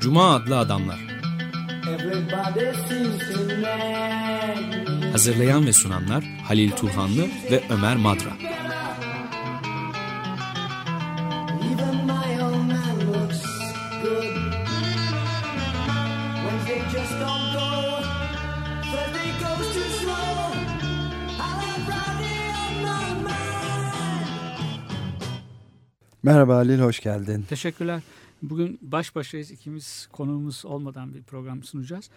Cuma adlı adamlar. Hazırlayan ve sunanlar Halil Turhanlı ve Ömer Madra. Merhaba Halil, hoş geldin. Teşekkürler. Bugün baş başayız, ikimiz konuğumuz olmadan bir program sunacağız.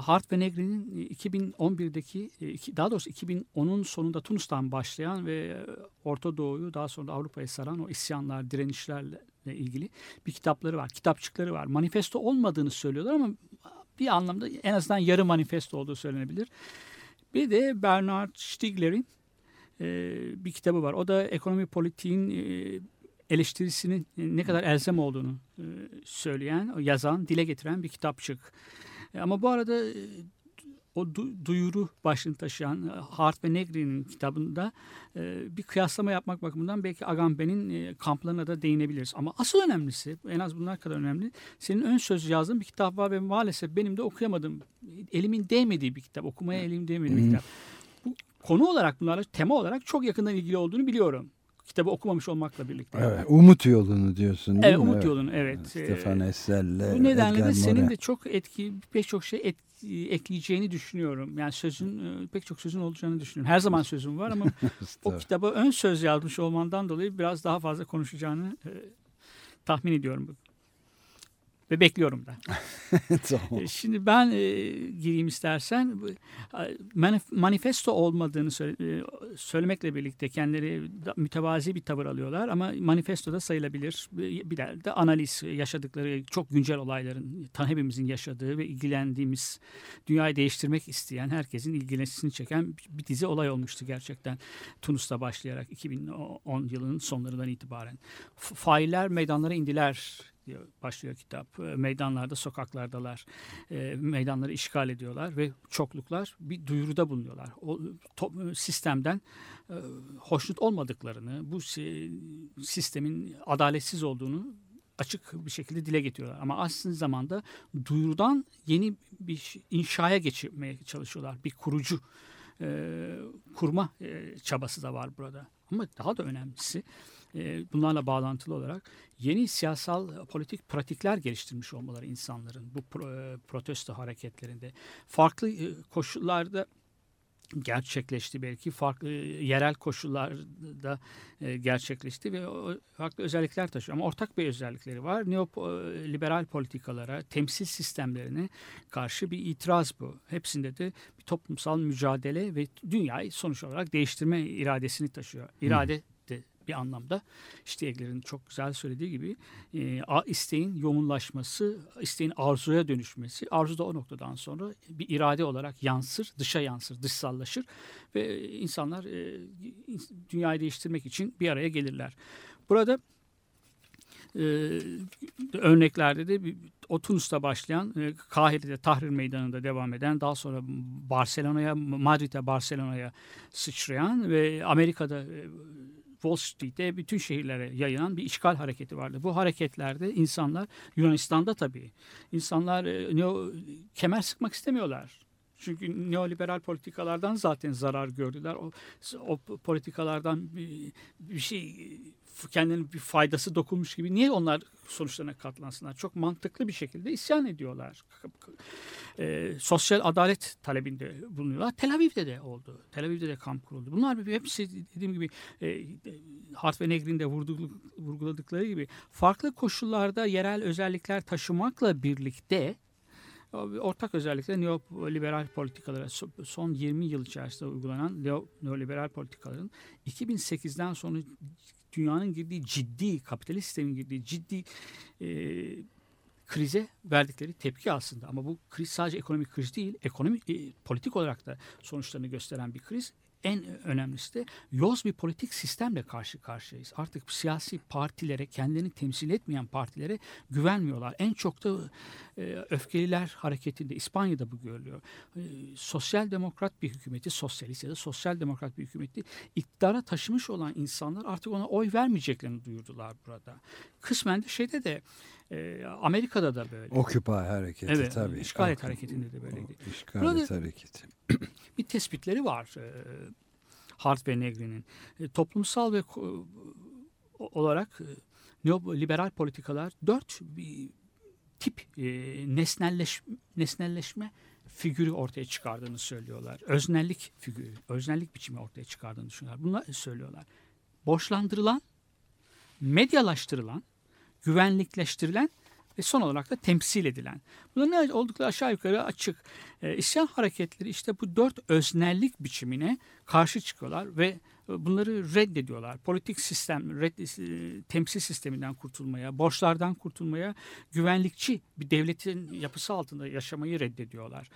Hart ve Negri'nin 2011'deki, daha doğrusu 2010'un sonunda Tunus'tan başlayan ve Orta Doğu'yu daha sonra da Avrupa'ya saran o isyanlar, direnişlerle ilgili bir kitapları var, kitapçıkları var. Manifesto olmadığını söylüyorlar ama bir anlamda en azından yarı manifesto olduğu söylenebilir. Bir de Bernard Stiegler'in bir kitabı var. O da ekonomi politiğin eleştirisinin ne kadar elzem olduğunu söyleyen, yazan, dile getiren bir kitapçık. Ama bu arada o duyuru başlığını taşıyan Hart ve Negri'nin kitabında bir kıyaslama yapmak bakımından belki Agamben'in kamplarına da değinebiliriz. Ama asıl önemlisi, en az bunlar kadar önemli, senin ön sözü yazdığın bir kitap var ve maalesef benim de okuyamadığım, elimin değmediği bir kitap, okumaya elimin değmediği bir kitap. Bu konu olarak, bunlarla tema olarak çok yakından ilgili olduğunu biliyorum. Kitabı okumamış olmakla birlikte. Evet, Umut Yolunu diyorsun değil mi? Umut Yolunu, evet. Stéphane Hessel'le. Bu nedenle Edgar de senin de çok pek çok şey ekleyeceğini düşünüyorum. Yani pek çok sözün olacağını düşünüyorum. Her zaman sözüm var ama o kitaba ön söz yazmış olmandan dolayı biraz daha fazla konuşacağını tahmin ediyorum. Ve bekliyorum da. Tamam. Şimdi ben gireyim istersen. Manifesto olmadığını söylemekle birlikte kendileri mütevazi bir tavır alıyorlar ama manifesto da sayılabilir. Bir de analiz, yaşadıkları çok güncel olayların, hepimizin yaşadığı ve ilgilendiğimiz, dünyayı değiştirmek isteyen, herkesin ilgilenmesini çeken bir dizi olay olmuştu gerçekten. Tunus'ta başlayarak 2010 yılının sonlarından itibaren. Failler meydanlara indiler diye başlıyor kitap. Meydanlarda, sokaklardalar. Meydanları işgal ediyorlar ve çokluklar bir duyuruda bulunuyorlar. O sistemden hoşnut olmadıklarını, bu sistemin adaletsiz olduğunu açık bir şekilde dile getiriyorlar. Ama aslında zamanda duyurudan yeni bir inşaya geçmeye çalışıyorlar. Bir kurucu kurma çabası da var burada. Ama daha da önemlisi, bunlarla bağlantılı olarak yeni siyasal politik pratikler geliştirmiş olmaları insanların bu protesto hareketlerinde. Farklı koşullarda gerçekleşti belki, farklı yerel koşullarda gerçekleşti ve farklı özellikler taşıyor. Ama ortak bir özellikleri var. Neoliberal politikalara, temsil sistemlerine karşı bir itiraz bu. Hepsinde de bir toplumsal mücadele ve dünyayı sonuç olarak değiştirme iradesini taşıyor. İrade de bir anlamda işte Egler'in çok güzel söylediği gibi isteğin yoğunlaşması, isteğin arzuya dönüşmesi. Arzu da o noktadan sonra bir irade olarak yansır, dışa yansır, dışsallaşır ve insanlar dünyayı değiştirmek için bir araya gelirler. Burada örneklerde de o Tunus'ta başlayan, Kahire'de, Tahrir Meydanı'nda devam eden, daha sonra Barcelona'ya, Madrid'e, Barcelona'ya sıçrayan ve Amerika'da Wall Street'te bütün şehirlere yayılan bir işgal hareketi vardı. Bu hareketlerde insanlar, Yunanistan'da tabii, insanlar kemer sıkmak istemiyorlar. Çünkü neoliberal politikalardan zaten zarar gördüler. O politikalardan bir şey, kendilerine bir faydası dokunmuş gibi. Niye onlar sonuçlarına katlansınlar? Çok mantıklı bir şekilde isyan ediyorlar. Sosyal adalet talebinde bulunuyorlar. Tel Aviv'de de oldu. Tel Aviv'de de kamp kuruldu. Bunlar hepsi dediğim gibi Hart ve Negri'nin de vurguladıkları gibi farklı koşullarda yerel özellikler taşımakla birlikte ortak özellikle neoliberal politikalara, son 20 yıl içerisinde uygulanan neoliberal politikaların 2008'den sonra dünyanın girdiği ciddi, kapitalist sistemin girdiği ciddi krize verdikleri tepki aslında. Ama bu kriz sadece ekonomik kriz değil, politik olarak da sonuçlarını gösteren bir kriz. en önemlisi de yoz bir politik sistemle karşı karşıyayız. Artık siyasi partilere, kendini temsil etmeyen partilere güvenmiyorlar. En çok da öfkeliler hareketinde, İspanya'da bu görülüyor. Sosyal demokrat bir hükümeti, sosyalist ya da sosyal demokrat bir hükümeti iktidara taşımış olan insanlar artık ona oy vermeyeceklerini duyurdular burada. Kısmen de şeyde de Amerika'da da böyle. Occupy hareketi evet, tabii. Evet, işgalet hareketinde de böyleydi. İşgalet hareketi. Bir tespitleri var Hart ve Negri'nin. Toplumsal ve olarak neoliberal politikalar dört bir tip nesnelleşme figürü ortaya çıkardığını söylüyorlar. Öznellik figürü, öznellik biçimi ortaya çıkardığını düşünüyorlar. Bunları söylüyorlar. Boşlandırılan, medyalaştırılan, güvenlikleştirilen ve son olarak da temsil edilen. Bunların ne oldukları aşağı yukarı açık. İsyan hareketleri işte bu dört öznellik biçimine karşı çıkıyorlar ve bunları reddediyorlar. Politik sistem, temsil sisteminden kurtulmaya, borçlardan kurtulmaya, güvenlikçi bir devletin yapısı altında yaşamayı reddediyorlar.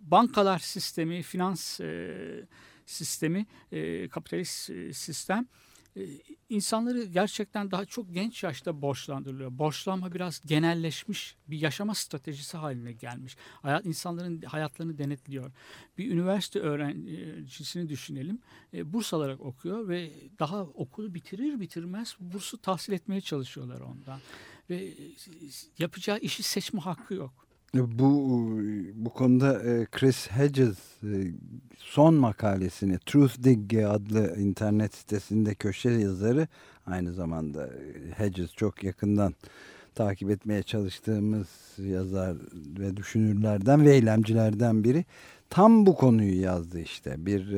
Bankalar sistemi, finans sistemi, kapitalist sistem insanları gerçekten daha çok genç yaşta borçlandırılıyor. Borçlanma biraz genelleşmiş bir yaşama stratejisi haline gelmiş. İnsanların hayatlarını denetliyor. Bir üniversite öğrencisini düşünelim. Burs alarak okuyor ve daha okulu bitirir bitirmez bursu tahsil etmeye çalışıyorlar ondan. Ve yapacağı işi seçme hakkı yok. Bu konuda Chris Hedges son makalesini Truthdig adlı internet sitesinde köşe yazarı, aynı zamanda Hedges çok yakından takip etmeye çalıştığımız yazar ve düşünürlerden ve eylemcilerden biri, tam bu konuyu yazdı işte. Bir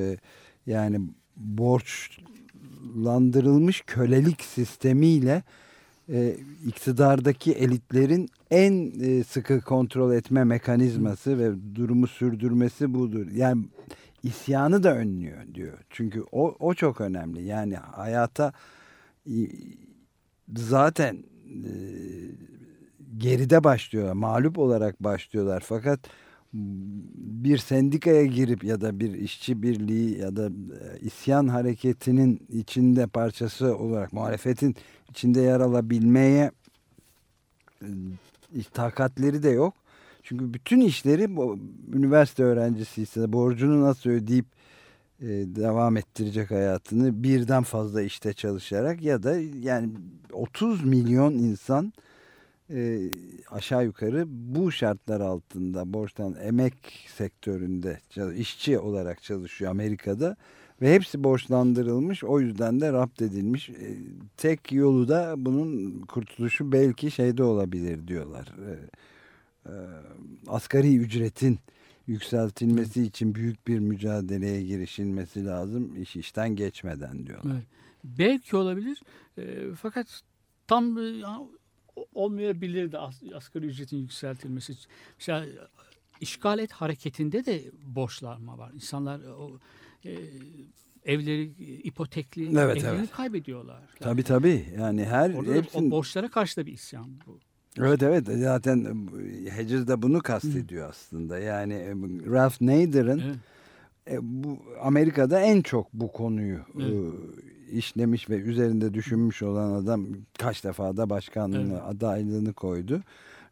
yani borçlandırılmış kölelik sistemiyle iktidardaki elitlerin en sıkı kontrol etme mekanizması ve durumu sürdürmesi budur. Yani isyanı da önlüyor diyor. Çünkü o çok önemli. Yani hayata zaten geride başlıyorlar. Mağlup olarak başlıyorlar. Fakat bir sendikaya girip ya da bir işçi birliği ya da isyan hareketinin içinde parçası olarak muhalefetin içinde yer alabilmeye takatleri de yok. Çünkü bütün işleri üniversite öğrencisiyse borcunu nasıl ödeyip devam ettirecek hayatını, birden fazla işte çalışarak ya da yani 30 milyon insan aşağı yukarı bu şartlar altında borçtan emek sektöründe işçi olarak çalışıyor Amerika'da ve hepsi borçlandırılmış, o yüzden de rapt edilmiş. Tek yolu da bunun kurtuluşu belki şeyde olabilir diyorlar. Asgari ücretin yükseltilmesi için büyük bir mücadeleye girişilmesi lazım, iş işten geçmeden diyorlar. Evet. Belki olabilir fakat tam olmayabilir de asgari ücretin yükseltilmesi. Mesela işgalet hareketinde de borçlanma var. İnsanlar evleri ipotekli, evet, evlerini kaybediyorlar. Yani, tabii. Yani o borçlara karşı da bir isyan bu. Evet. Zaten Hedges de bunu kastediyor aslında. Yani Ralph Nader'ın bu Amerika'da en çok bu konuyu işlemiş ve üzerinde düşünmüş olan adam, kaç defa da başkanlığına adaylığını koydu.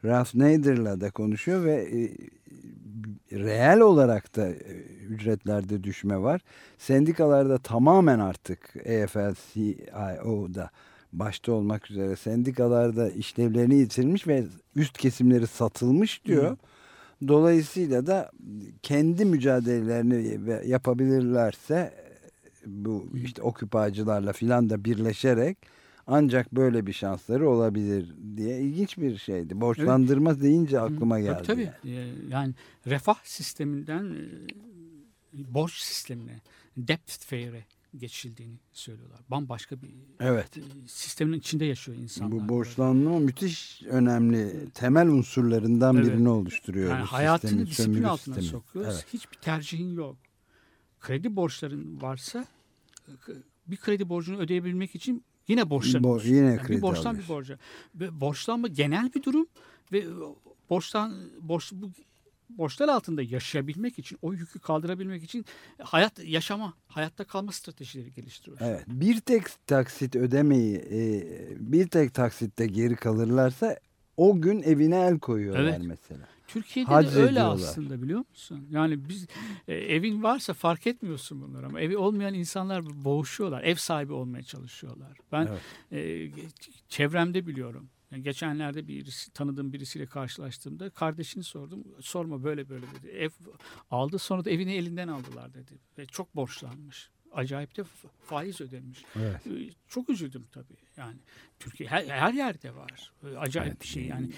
Ralph Nader'la da konuşuyor ve reel olarak da ücretlerde düşme var. Sendikalarda tamamen artık AFL-CIO'da başta olmak üzere sendikalarda işlevlerini yitirmiş ve üst kesimleri satılmış diyor. Dolayısıyla da kendi mücadelelerini yapabilirlerse bu işte okupacılarla filan da birleşerek ancak böyle bir şansları olabilir diye ilginç bir şeydi. Borçlandırma deyince aklıma geldi. Tabii. Yani refah sisteminden borç sistemine, debt fair'e geçildiğini söylüyorlar. Bambaşka bir sistemin içinde yaşıyor insanlar. Bu borçlanma müthiş önemli temel unsurlarından birini oluşturuyor. Yani hayatını disiplin altına sokuyor. Hiçbir tercihin yok. Kredi borçların varsa bir kredi borcunu ödeyebilmek için yine borçlanıyorsun. Bir borçtan bir borca. Borçlanma genel bir durum ve borçtan bu borçlar altında yaşayabilmek için, o yükü kaldırabilmek için hayatta kalma stratejileri geliştiriyoruz. Evet, bir tek taksit ödemeyi, bir tek taksitte geri kalırlarsa o gün evine el koyuyorlar, evet. Mesela. Türkiye'de hac de öyle ediyorlar. Aslında biliyor musun? Yani biz evin varsa fark etmiyorsun bunları ama evi olmayan insanlar boğuşuyorlar. Ev sahibi olmaya çalışıyorlar. Ben evet. Çevremde biliyorum. Yani geçenlerde tanıdığım birisiyle karşılaştığımda kardeşini sordum. Sorma böyle dedi. Ev aldı, sonra da evini elinden aldılar dedi. Ve çok borçlanmış. Acayip de faiz ödenmiş. Evet. Çok üzüldüm tabii. Yani Türkiye her yerde var. Acayip evet. Bir şey yani.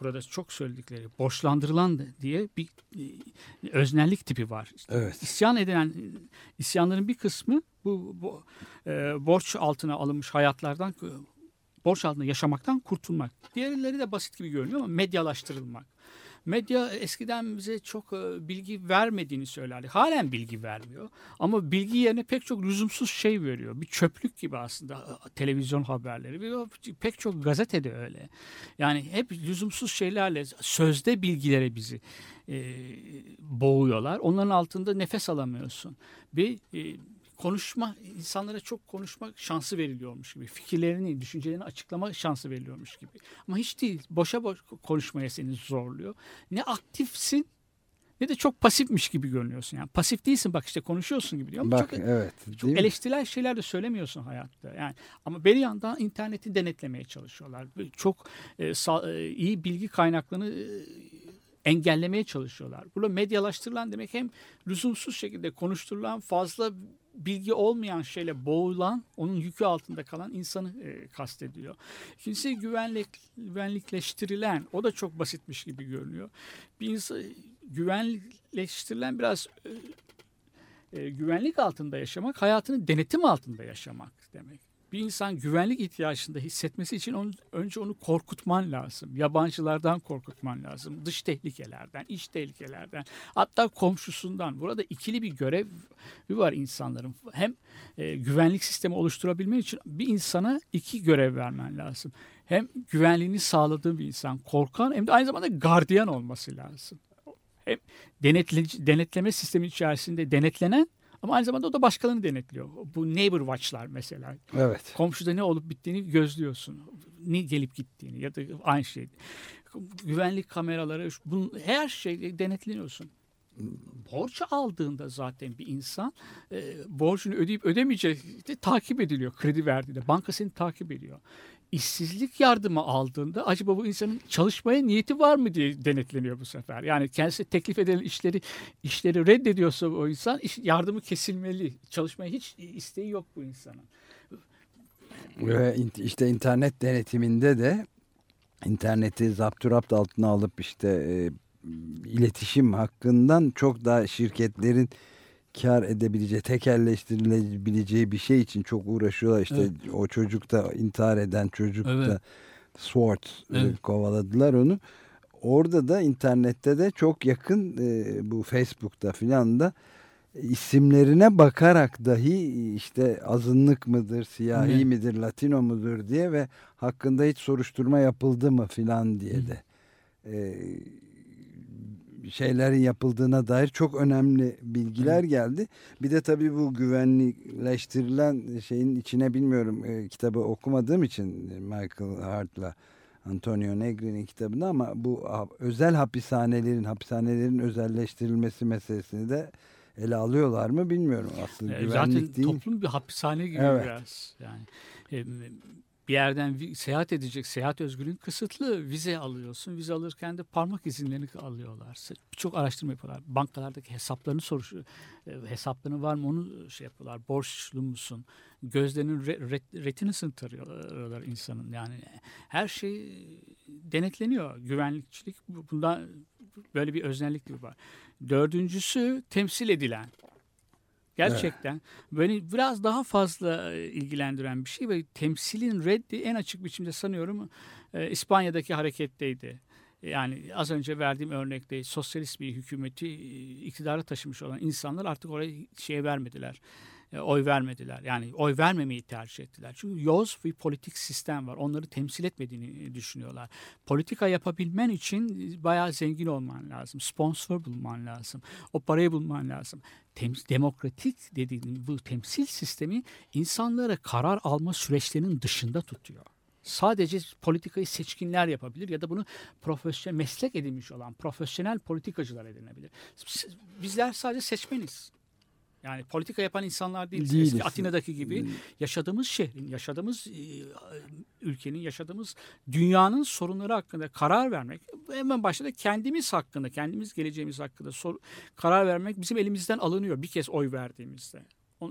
Burada çok söyledikleri borçlandırılan diye bir öznellik tipi var. İşte evet. İsyanların bir kısmı bu borç altına alınmış hayatlardan, borç altında yaşamaktan kurtulmak. Diğerleri de basit gibi görünüyor ama medyalaştırılmak. Medya eskiden bize çok bilgi vermediğini söylerdi. Halen bilgi vermiyor. Ama bilgi yerine pek çok lüzumsuz şey veriyor. Bir çöplük gibi aslında televizyon haberleri. Pek çok gazetede öyle. Yani hep lüzumsuz şeylerle, sözde bilgilere bizi boğuyorlar. Onların altında nefes alamıyorsun. İnsanlara çok konuşma şansı veriliyormuş gibi. Fikirlerini, düşüncelerini açıklama şansı veriliyormuş gibi. Ama hiç değil. Boşa boş konuşmaya seni zorluyor. Ne aktifsin ne de çok pasifmiş gibi görünüyorsun. Yani pasif değilsin, bak işte konuşuyorsun gibi diyor. Ama bak, çok, evet, çok eleştirel şeyler de söylemiyorsun hayatta. Yani ama bir yandan interneti denetlemeye çalışıyorlar. Çok iyi bilgi kaynaklarını engellemeye çalışıyorlar. Burada medyalaştırılan demek hem lüzumsuz şekilde konuşturulan, fazla bilgi olmayan şeyle boğulan, onun yükü altında kalan insanı kastediyor. İkincisi güvenlikleştirilen, o da çok basitmiş gibi görünüyor. Bir insan güvenlikleştirilen biraz güvenlik altında yaşamak, hayatını denetim altında yaşamak demek. Bir insan güvenlik ihtiyacını hissetmesi için önce onu korkutman lazım. Yabancılardan korkutman lazım. Dış tehlikelerden, iç tehlikelerden, hatta komşusundan. Burada ikili bir görevi var insanların. Hem güvenlik sistemi oluşturabilmen için bir insana iki görev vermen lazım. Hem güvenliğini sağladığı bir insan korkan, hem de aynı zamanda gardiyan olması lazım. Hem denetleme sistemi içerisinde denetlenen, ama aynı zamanda o da başkalarını denetliyor. Bu neighbor watch'lar mesela. Evet. Komşuda ne olup bittiğini gözlüyorsun. Ne gelip gittiğini ya da aynı şey. Güvenlik kameraları, her şeyi denetleniyorsun. Borç aldığında zaten bir insan borcunu ödeyip ödemeyeceği de takip ediliyor. Kredi verdiğinde banka seni takip ediyor. İşsizlik yardımı aldığında acaba bu insanın çalışmaya niyeti var mı diye denetleniyor bu sefer. Yani kendisi teklif edilen işleri reddediyorsa o insan, yardımı kesilmeli. Çalışmaya hiç isteği yok bu insanın. Ve işte internet denetiminde de interneti zapturapt altına alıp işte iletişim hakkından çok daha şirketlerin kar edebileceği, tekelleştirilebileceği bir şey için çok uğraşıyorlar. İşte evet. O çocuk da, intihar eden çocuk evet. da SWAT evet. kovaladılar onu. Orada da internette de çok yakın bu Facebook'ta filan da isimlerine bakarak dahi işte azınlık mıdır, siyahi evet. midir, Latino mudur diye ve hakkında hiç soruşturma yapıldı mı filan diye de şeylerin yapıldığına dair çok önemli bilgiler geldi. Bir de tabii bu güvenlikleştirilen şeyin içine, bilmiyorum kitabı okumadığım için Michael Hart'la Antonio Negri'nin kitabını, ama bu özel hapishanelerin özelleştirilmesi meselesini de ele alıyorlar mı bilmiyorum aslında. Güvenlik zaten değil. Toplum bir hapishane gibi evet. biraz. Yani bir yerden seyahat edecek, seyahat özgürlüğün kısıtlı, vize alıyorsun. Vize alırken de parmak izinlerini alıyorlar. Birçok araştırma yapıyorlar. Bankalardaki hesaplarını soruşturuyor. Hesapların var mı onu şey yapıyorlar. Borçlu musun? Gözlerinin retinasını tarıyorlar insanın. Yani her şey denetleniyor. Güvenlikçilik. Bundan böyle bir öznellik var. Dördüncüsü temsil edilen. Gerçekten evet. beni biraz daha fazla ilgilendiren bir şey ve temsilin reddi en açık biçimde sanıyorum İspanya'daki hareketteydi. Yani az önce verdiğim örnekte sosyalist bir hükümeti iktidara taşımış olan insanlar artık oraya vermediler. oy vermediler. Yani oy vermemeyi tercih ettiler. Çünkü yoz bir politik sistem var. Onları temsil etmediğini düşünüyorlar. Politika yapabilmen için bayağı zengin olman lazım. Sponsor bulman lazım. O parayı bulman lazım. Demokratik dediğim bu temsil sistemi insanlara karar alma süreçlerinin dışında tutuyor. Sadece politikayı seçkinler yapabilir ya da bunu profesyonel meslek edinmiş olan profesyonel politikacılar edinebilir. Bizler sadece seçmeniz. Yani politika yapan insanlar değiliz. Eski Atina'daki gibi yaşadığımız şehrin, yaşadığımız ülkenin, yaşadığımız dünyanın sorunları hakkında karar vermek, hemen başta da kendimiz hakkında, kendimiz geleceğimiz hakkında karar vermek bizim elimizden alınıyor bir kez oy verdiğimizde.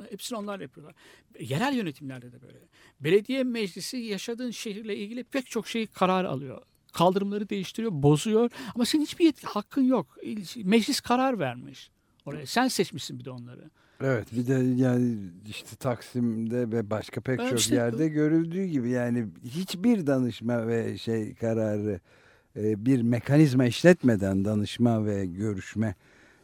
Hepsini onlar yapıyorlar. Yerel yönetimlerde de böyle. Belediye meclisi yaşadığın şehirle ilgili pek çok şeyi karar alıyor. Kaldırımları değiştiriyor, bozuyor ama senin hiçbir yetki hakkın yok. Meclis karar vermiş. Oraya sen seçmişsin bir de onları. Evet, bir de yani işte Taksim'de ve başka pek çok yerde görüldüğü gibi yani hiçbir danışma ve şey kararı bir mekanizma işletmeden danışma ve görüşme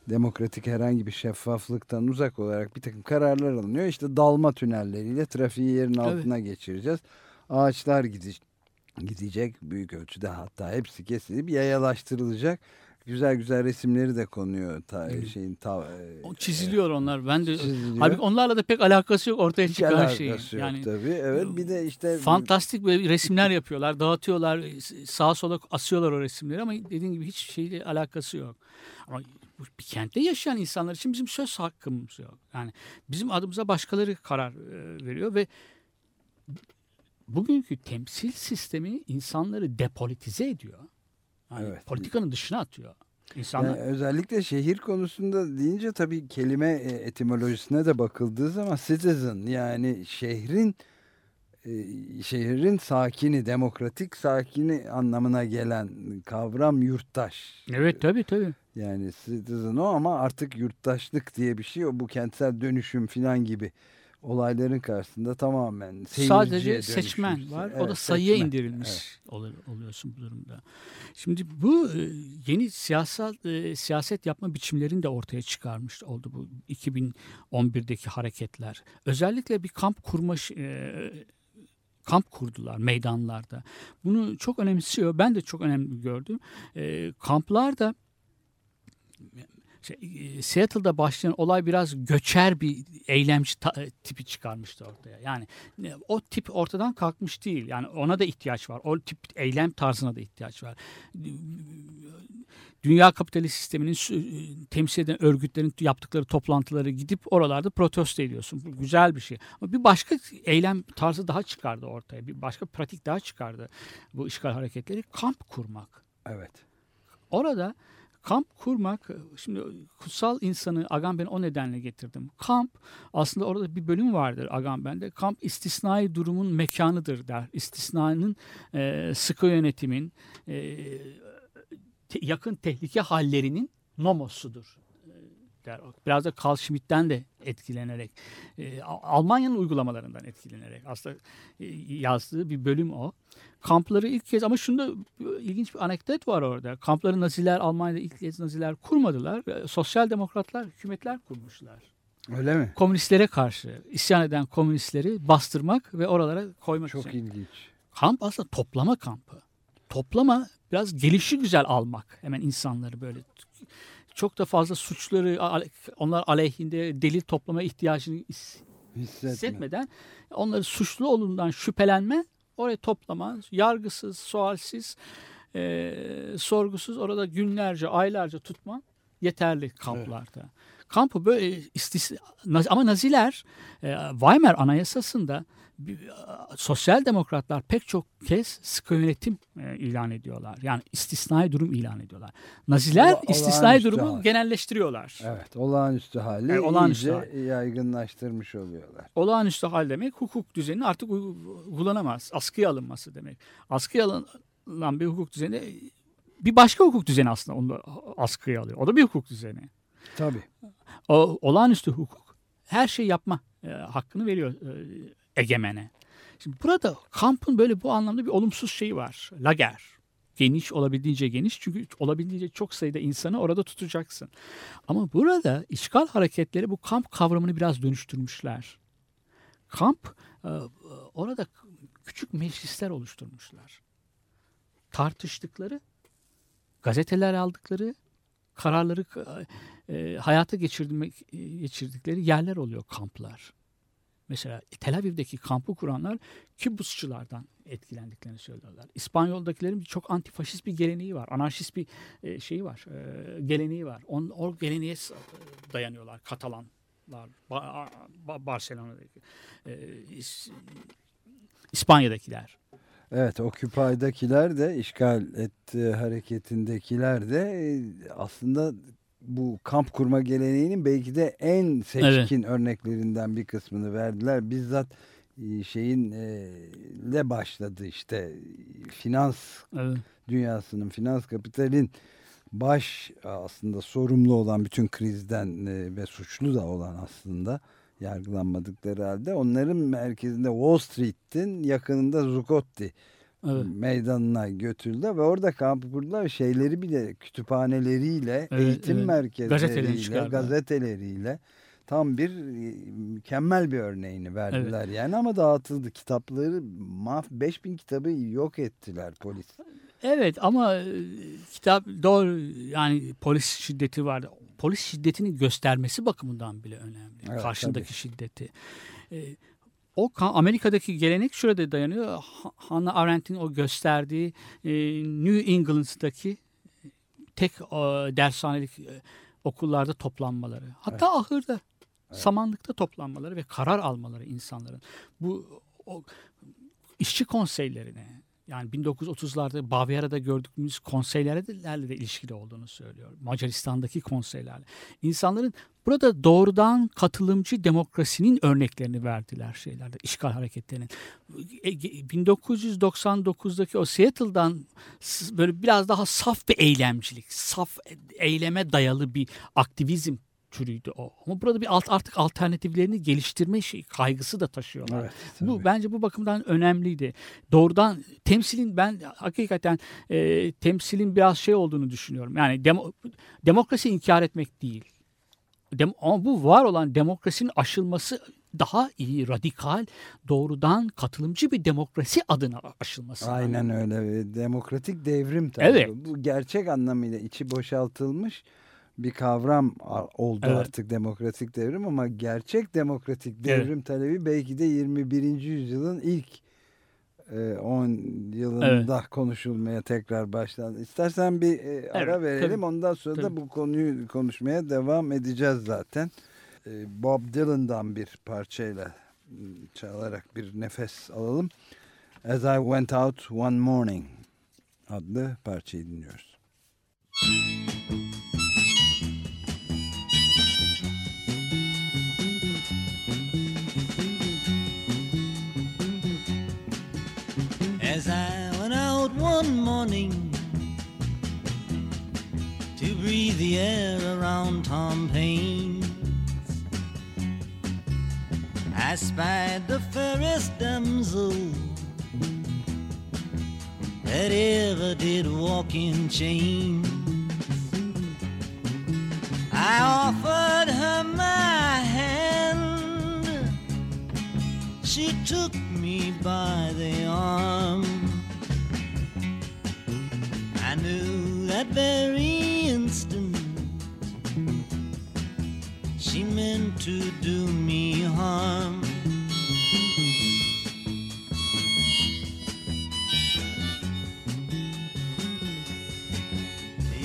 demokratik herhangi bir şeffaflıktan uzak olarak bir takım kararlar alınıyor. İşte dalma tünelleriyle trafiği yerin altına geçireceğiz. Ağaçlar gidecek büyük ölçüde, hatta hepsi kesilip yayalaştırılacak. Güzel güzel resimleri de konuyor. Çiziliyor onlar. Ben de abi onlarla da pek alakası yok ortaya hiç çıkan şeyin. Yani tabii. Evet, bir de işte fantastik böyle resimler yapıyorlar, dağıtıyorlar, sağa sola asıyorlar o resimleri ama dediğin gibi hiç şeyle alakası yok. Ama bir kentte yaşayan insanlar için bizim söz hakkımız yok. Yani bizim adımıza başkaları karar veriyor ve bugünkü temsil sistemi insanları depolitize ediyor. Yani evet. Politikanın dışına atıyor insanlar. Yani özellikle şehir konusunda deyince tabii kelime etimolojisine de bakıldığı zaman citizen yani şehrin sakini, demokratik sakini anlamına gelen kavram yurttaş. Evet tabii. Yani citizen o ama artık yurttaşlık diye bir şey o, bu kentsel dönüşüm filan gibi olayların karşısında tamamen sadece seçmen var. Evet, o da sayıya indirilmiş oluyorsun bu durumda. Şimdi bu yeni siyaset yapma biçimlerini de ortaya çıkarmış oldu bu 2011'deki hareketler. Özellikle bir kamp kurma kamp kurdular meydanlarda. Bunu çok önemsiyor. Ben de çok önemli gördüm. Kamplarda Seattle'da başlayan olay biraz göçer bir eylemci tipi çıkarmıştı ortaya. Yani o tip ortadan kalkmış değil. Yani ona da ihtiyaç var. O tip eylem tarzına da ihtiyaç var. Dünya kapitalist sisteminin temsil eden örgütlerin yaptıkları toplantılara gidip oralarda protesto ediyorsun. Bu güzel bir şey. Ama bir başka eylem tarzı daha çıkardı ortaya. Bir başka pratik daha çıkardı bu işgal hareketleri. Kamp kurmak. Evet. Orada kamp kurmak, şimdi kutsal insanı Agamben'e o nedenle getirdim. Kamp, aslında orada bir bölüm vardır Agamben'de. Kamp istisnai durumun mekanıdır der. İstisnanın, sıkı yönetimin, yakın tehlike hallerinin nomosudur der. Biraz da Carl Schmitt'ten de etkilenerek, Almanya'nın uygulamalarından etkilenerek aslında yazdığı bir bölüm o. Kampları ilk kez, ama şunda ilginç bir anekdot var orada. Kampları Naziler, Almanya'da ilk kez Naziler kurmadılar. Sosyal demokratlar, hükümetler kurmuşlar. Öyle mi? Komünistlere karşı isyan eden komünistleri bastırmak ve oralara koymak için. Çok ilginç. Kamp aslında toplama kampı. Toplama, biraz gelişigüzel almak. Hemen insanları böyle çok da fazla suçları, onlar aleyhinde delil toplama ihtiyacını hissetmeden onları suçlu olduğundan şüphelenme, oraya toplama, yargısız, sualsiz, sorgusuz orada günlerce, aylarca tutma yeterli kamplarda. Evet. Kampı böyle ama Naziler Weimar Anayasası'nda sosyal demokratlar pek çok kez sıkı yönetim ilan ediyorlar. Yani istisnai durum ilan ediyorlar. Naziler istisnai durumu genelleştiriyorlar. Evet, olağanüstü hali yaygınlaştırmış oluyorlar. Olağanüstü hal demek hukuk düzenini artık uygulanamaz. Askıya alınması demek. Askıya alınan bir hukuk düzeni bir başka hukuk düzeni aslında onu askıya alıyor. O da bir hukuk düzeni. Tabii. O olağanüstü hukuk her şeyi yapma hakkını veriyor egemene. Şimdi burada kampın böyle bu anlamda bir olumsuz şeyi var. Lager. geniş, olabildiğince geniş, çünkü olabildiğince çok sayıda insanı orada tutacaksın. Ama burada işgal hareketleri bu kamp kavramını biraz dönüştürmüşler. Kamp, orada küçük meclisler oluşturmuşlar. Tartıştıkları, gazeteler aldıkları, kararları hayata geçirdikleri yerler oluyor kamplar. Mesela Tel Aviv'deki kampı kuranlar kibbuzçılardan etkilendiklerini söylüyorlar. İspanyol'dakilerin çok antifaşist bir geleneği var. Anarşist bir şeyi var, geleneği var. O geleneğe dayanıyorlar Katalanlar, Barcelona'daki, İspanya'dakiler. Evet, Occupy'dakiler de, işgal etti hareketindekiler de aslında bu kamp kurma geleneğinin belki de en seçkin örneklerinden bir kısmını verdiler. Bizzat şeyinle başladı işte, finans dünyasının, finans kapitalin baş aslında sorumlu olan bütün krizden ve suçlu da olan aslında, yargılanmadıkları halde onların merkezinde Wall Street'in yakınında Zuccotti meydanına götürdü ve orada kampı kurdular. Şeyleri bile, kütüphaneleriyle, eğitim merkezleriyle, gazeteleriyle tam bir mükemmel bir örneğini verdiler. Yani ama dağıtıldı kitapları, 5000 kitabı yok ettiler polis. Evet, ama kitap doğru, yani polis şiddeti vardı. Polis şiddetini göstermesi bakımından bile önemli. Evet, karşındaki şiddeti. O Amerika'daki gelenek şurada dayanıyor. Hannah Arendt'in o gösterdiği New England'daki tek dershanelik okullarda toplanmaları. Hatta ahırda, samanlıkta toplanmaları ve karar almaları insanların. Bu işçi konseylerine, yani 1930'larda Bavyera'da gördüğümüz konseylerle de ilişkili olduğunu söylüyor. Macaristan'daki konseylerle. İnsanların burada doğrudan katılımcı demokrasinin örneklerini verdiler şeylerde, işgal hareketlerinin. 1999'daki o Seattle'dan böyle biraz daha saf bir eylemcilik, saf eyleme dayalı bir aktivizm türüydü o. Ama burada bir artık alternatiflerini geliştirme kaygısı da taşıyorlar. Evet, bu bence bu bakımdan önemliydi. Doğrudan temsilin, ben hakikaten temsilin biraz şey olduğunu düşünüyorum. Yani demokrasi inkar etmek değil. Ama bu var olan demokrasinin aşılması daha iyi, radikal, doğrudan katılımcı bir demokrasi adına aşılması. Aynen öyle. Demokratik devrim tabii. Evet. Bu gerçek anlamıyla içi boşaltılmış bir kavram oldu artık demokratik devrim, ama gerçek demokratik devrim talebi belki de 21. yüzyılın ilk 10 yılında konuşulmaya tekrar başlandı. İstersen bir ara verelim. Tabii. Ondan sonra da bu konuyu konuşmaya devam edeceğiz zaten. Bob Dylan'dan bir parçayla çalarak bir nefes alalım. As I Went Out One Morning adlı parçayı dinliyoruz. As I went out one morning to breathe the air around Tom Payne, I spied the fairest damsel that ever did walk in chains. I offered her my hand, she took me by the arm. I knew that very instant she meant to do me harm.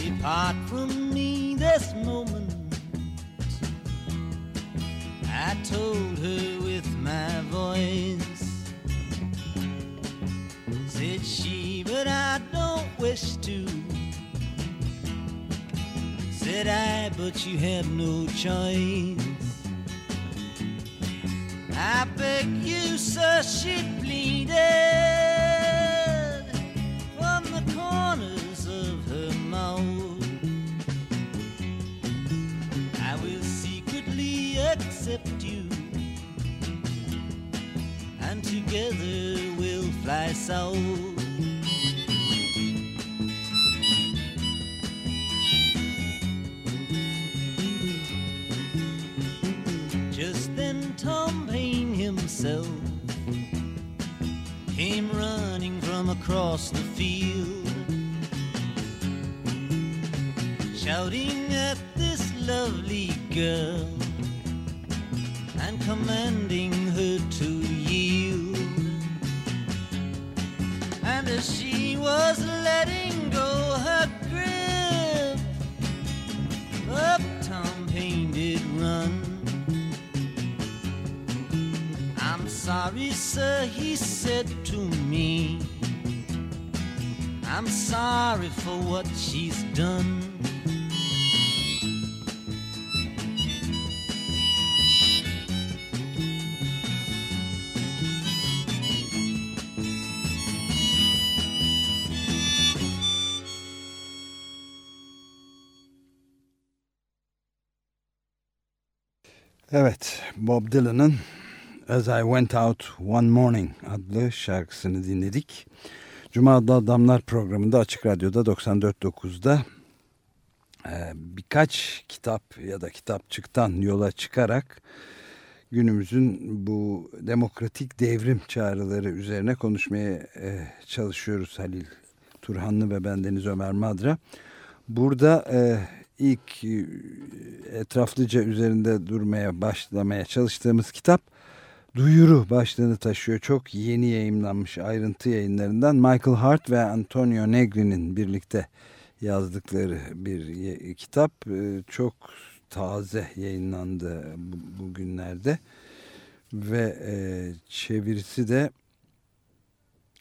Depart from me this moment, I told her with my voice. Said she, but I don't wish to. Said I, but you have no choice. I beg you, sir, she pleaded from the corners of her mouth. I will secretly accept you, and together we'll fly south. came running from across the field, shouting at this lovely girl and commanding her to yield. And as she was letting go her grip, up Tom Paine did run. I'm sorry, sir, he said to me, I'm sorry for what she's done. Evet, Bob Dylan'ın As I Went Out One Morning adlı şarkısını dinledik. Cuma Adlı Adamlar programında Açık Radyo'da 94.9'da birkaç kitap ya da kitapçıktan yola çıkarak günümüzün bu demokratik devrim çağrıları üzerine konuşmaya çalışıyoruz. Halil Turhanlı ve bendeniz Ömer Madra. Burada ilk etraflıca üzerinde başlamaya çalıştığımız kitap Duyuru başlığını taşıyor. Çok yeni yayımlanmış ayrıntı yayınlarından Michael Hart ve Antonio Negri'nin birlikte yazdıkları bir kitap. Çok taze yayınlandı bugünlerde ve çevirisi de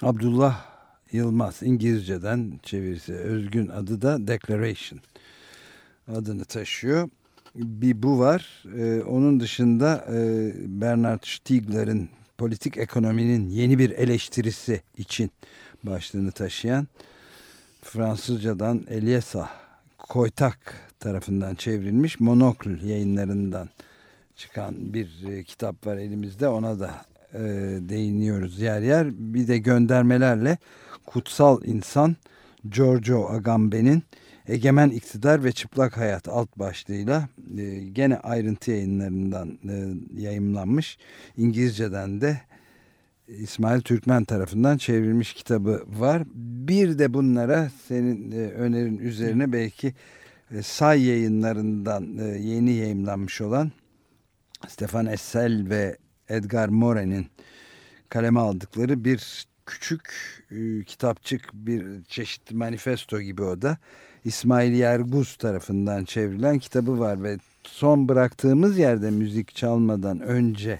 Abdullah Yılmaz, İngilizceden çevirisi. Özgün adı da Declaration adını taşıyor. Bir bu var. Onun dışında Bernard Stiegler'in Politik Ekonominin Yeni Bir Eleştirisi için başlığını taşıyan, Fransızcadan Eliesa Koytak tarafından çevrilmiş Monokl yayınlarından çıkan bir kitap var elimizde. Ona da değiniyoruz yer yer. Bir de göndermelerle Kutsal İnsan Giorgio Agamben'in Egemen İktidar ve Çıplak Hayat alt başlığıyla gene ayrıntı yayınlarından yayımlanmış, İngilizceden de İsmail Türkmen tarafından çevrilmiş kitabı var. Bir de bunlara senin önerin üzerine belki Say yayınlarından yeni yayımlanmış olan Stéphane Hessel ve Edgar Morin'in kaleme aldıkları bir küçük kitapçık, bir çeşit manifesto gibi o da. İsmail Yerguz tarafından çevrilen kitabı var ve son bıraktığımız yerde, müzik çalmadan önce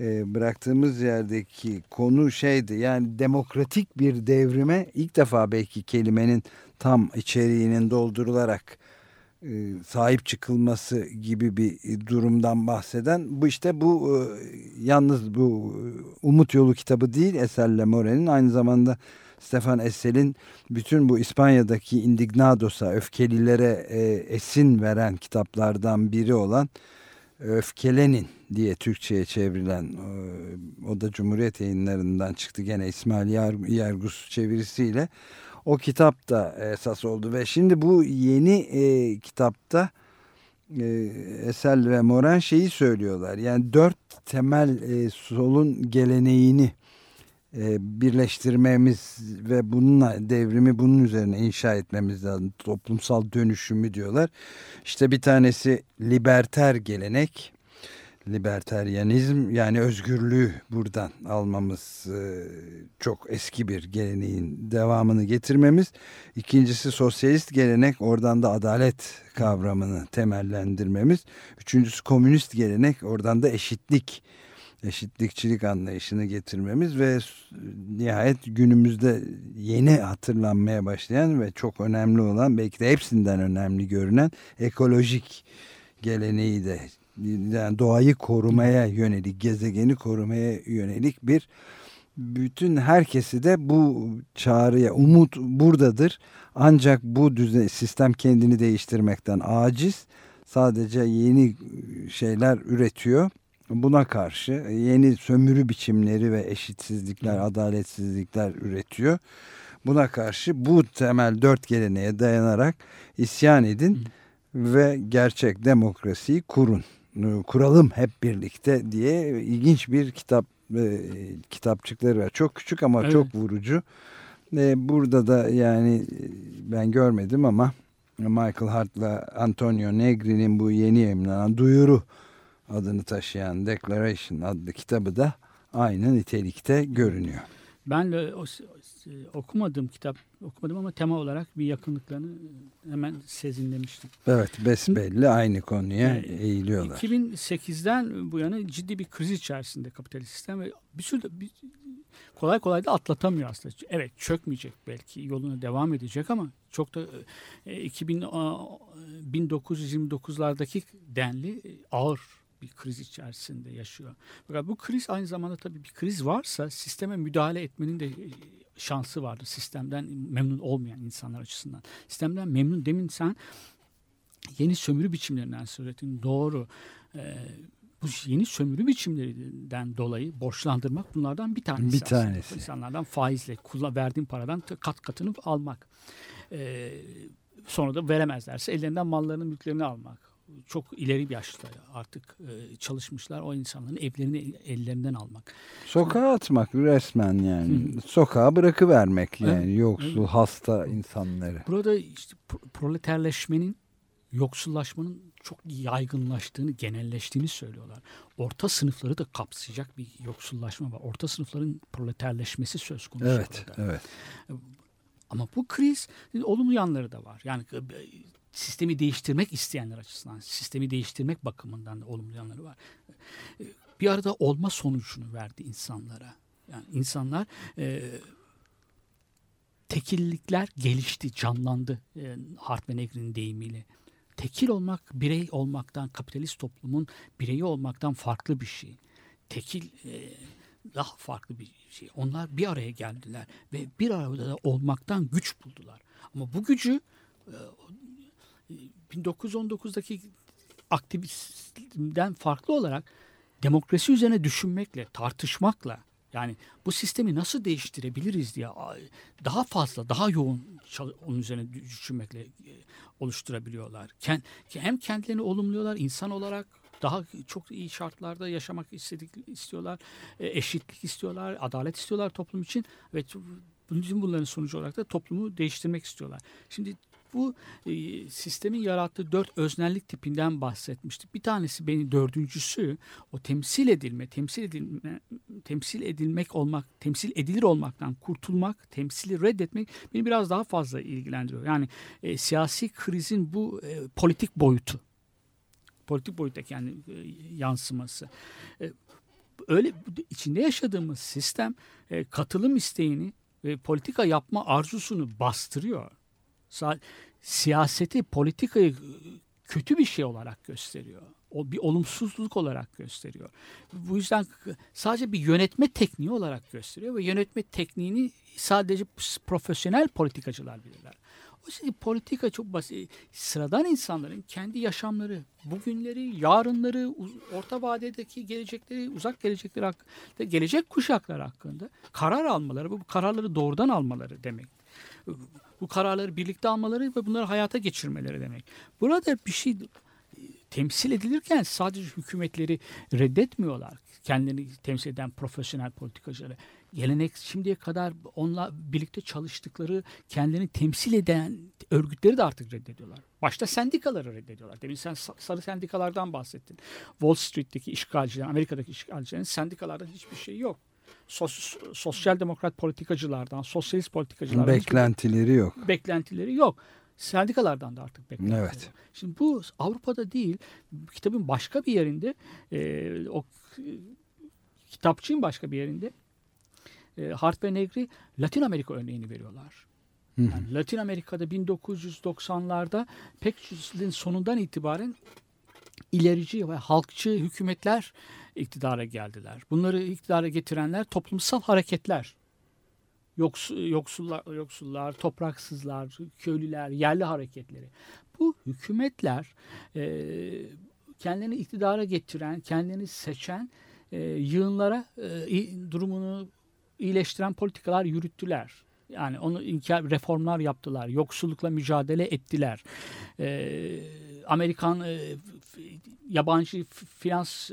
bıraktığımız yerdeki konu şeydi, yani demokratik bir devrime ilk defa belki kelimenin tam içeriğinin doldurularak sahip çıkılması gibi bir durumdan bahseden bu işte bu yalnız bu Umut Yolu kitabı değil, Eserle Moren'in, aynı zamanda Stéphane Hessel'in bütün bu İspanya'daki Indignados'a, öfkelilere esin veren kitaplardan biri olan Öfkelenin diye Türkçe'ye çevrilen, o da Cumhuriyet yayınlarından çıktı gene İsmail Yergus çevirisiyle. O kitap da esas oldu ve şimdi bu yeni kitapta Hessel ve Morin şeyi söylüyorlar. Yani dört temel solun geleneğini birleştirmemiz ve bununla devrimi bunun üzerine inşa etmemiz lazım. Toplumsal dönüşümü diyorlar. İşte bir tanesi liberter gelenek, liberteryanizm, yani özgürlüğü buradan almamız, çok eski bir geleneğin devamını getirmemiz. İkincisi sosyalist gelenek, oradan da adalet kavramını temellendirmemiz. Üçüncüsü komünist gelenek, oradan da eşitlikçilik anlayışını getirmemiz ve nihayet günümüzde yeni hatırlanmaya başlayan ve çok önemli olan, belki de hepsinden önemli görünen ekolojik geleneği de, yani doğayı korumaya yönelik, gezegeni korumaya yönelik bir bütün herkesi de bu çağrıya, umut buradadır. Ancak bu sistem kendini değiştirmekten aciz, sadece yeni şeyler üretiyor. Buna karşı yeni sömürü biçimleri ve eşitsizlikler, adaletsizlikler üretiyor. Buna karşı bu temel dört geleneğe dayanarak isyan edin ve gerçek demokrasiyi kurun. Kuralım hep birlikte diye ilginç bir kitap kitapçıkları var. Çok küçük ama evet, çok vurucu. Burada da yani ben görmedim ama Michael Hart'la Antonio Negri'nin bu yeni yayımlanan Duyuru adını taşıyan Declaration adlı kitabı da aynı nitelikte görünüyor. Ben de okumadım ama tema olarak bir yakınlıklarını hemen sezinlemiştim. Evet, besbelli aynı konuya eğiliyorlar. 2008'den bu yana ciddi bir kriz içerisinde kapitalist sistem ve bir sürü kolay kolay da atlatamıyor aslında. Evet, çökmeyecek belki, yoluna devam edecek ama çok da 1929'lardaki denli ağır bir kriz içerisinde yaşıyor. Fakat bu kriz aynı zamanda tabii bir kriz varsa sisteme müdahale etmenin de şansı vardır. Sistemden memnun olmayan insanlar açısından. Sistemden memnun, demin sen yeni sömürü biçimlerinden söz ettin. Doğru. Bu yeni sömürü biçimlerinden dolayı borçlandırmak bunlardan bir tanesi. Bir tanesi. İnsanlardan faizle verdiğin paradan kat katını almak. Sonra da veremezlerse ellerinden mallarını, mülklerini almak. Çok ileri bir yaşta artık çalışmışlar. O insanların evlerini ellerinden almak. Sokağa atmak resmen yani. Hı. Sokağa bırakıvermek yani. Evet. Yoksul, evet, hasta insanları. Burada işte proleterleşmenin, yoksullaşmanın çok yaygınlaştığını, genelleştiğini söylüyorlar. Orta sınıfları da kapsayacak bir yoksullaşma var. Orta sınıfların proleterleşmesi söz konusu. Evet, orada. Evet. Ama bu kriz, olumlu yanları da var. Yani sistemi değiştirmek isteyenler açısından, sistemi değiştirmek bakımından da olumlu yanları var. Bir arada olma sonucunu verdi insanlara. Yani insanlar tekillikler gelişti, canlandı. Hart ve Negri'nin deyimiyle. Tekil olmak, birey olmaktan, kapitalist toplumun bireyi olmaktan farklı bir şey. Tekil daha farklı bir şey. Onlar bir araya geldiler ve bir arada olmaktan güç buldular. Ama bu gücü 1919'daki aktivistten farklı olarak demokrasi üzerine düşünmekle, tartışmakla, yani bu sistemi nasıl değiştirebiliriz diye daha fazla, daha yoğun onun üzerine düşünmekle oluşturabiliyorlar. Hem kendilerini olumluyorlar, insan olarak daha çok iyi şartlarda yaşamak istiyorlar, eşitlik istiyorlar, adalet istiyorlar toplum için ve bunların sonucu olarak da toplumu değiştirmek istiyorlar. Şimdi bu sistemin yarattığı 4 öznellik tipinden bahsetmiştik. Bir tanesi beni, dördüncüsü o temsil edilir olmaktan kurtulmak, temsili reddetmek beni biraz daha fazla ilgilendiriyor. Yani siyasi krizin bu politik boyutu. Politik boyuttaki yani yansıması. Öyle içinde yaşadığımız sistem katılım isteğini ve politika yapma arzusunu bastırıyor. Siyaseti, politikayı kötü bir şey olarak gösteriyor. O bir olumsuzluk olarak gösteriyor. Bu yüzden sadece bir yönetme tekniği olarak gösteriyor ve yönetme tekniğini sadece profesyonel politikacılar bilirler. O politika çok basit. Sıradan insanların kendi yaşamları, bugünleri, yarınları, orta vadedeki gelecekleri, uzak gelecekleri hakkında, gelecek kuşaklar hakkında karar almaları, bu kararları doğrudan almaları demek. Bu kararları birlikte almaları ve bunları hayata geçirmeleri demek. Burada bir şey temsil edilirken sadece hükümetleri reddetmiyorlar. Kendilerini temsil eden profesyonel politikacıları. Gelenek şimdiye kadar onunla birlikte çalıştıkları, kendilerini temsil eden örgütleri de artık reddediyorlar. Başta sendikaları reddediyorlar. Demin sen sarı sendikalardan bahsettin. Wall Street'teki işgalcilerin, Amerika'daki işgalcilerin sendikalardan hiçbir şey yok. Sosyal demokrat politikacılardan, sosyalist politikacılardan beklentileri yok. Sendikalardan da artık beklentileri yok. Evet. Şimdi bu Avrupa'da değil, kitabın başka bir yerinde, kitapçığın başka bir yerinde Hart ve Negri Latin Amerika örneğini veriyorlar. Yani Latin Amerika'da 1990'larda pek yüzyılın sonundan itibaren ilerici ve halkçı hükümetler iktidara geldiler. Bunları iktidara getirenler toplumsal hareketler. Yoksullar, topraksızlar, köylüler, yerli hareketleri. Bu hükümetler kendilerini iktidara getiren, kendilerini seçen yığınlara durumunu iyileştiren politikalar yürüttüler. Yani onu inkar, reformlar yaptılar, yoksullukla mücadele ettiler. Amerikan yabancı finans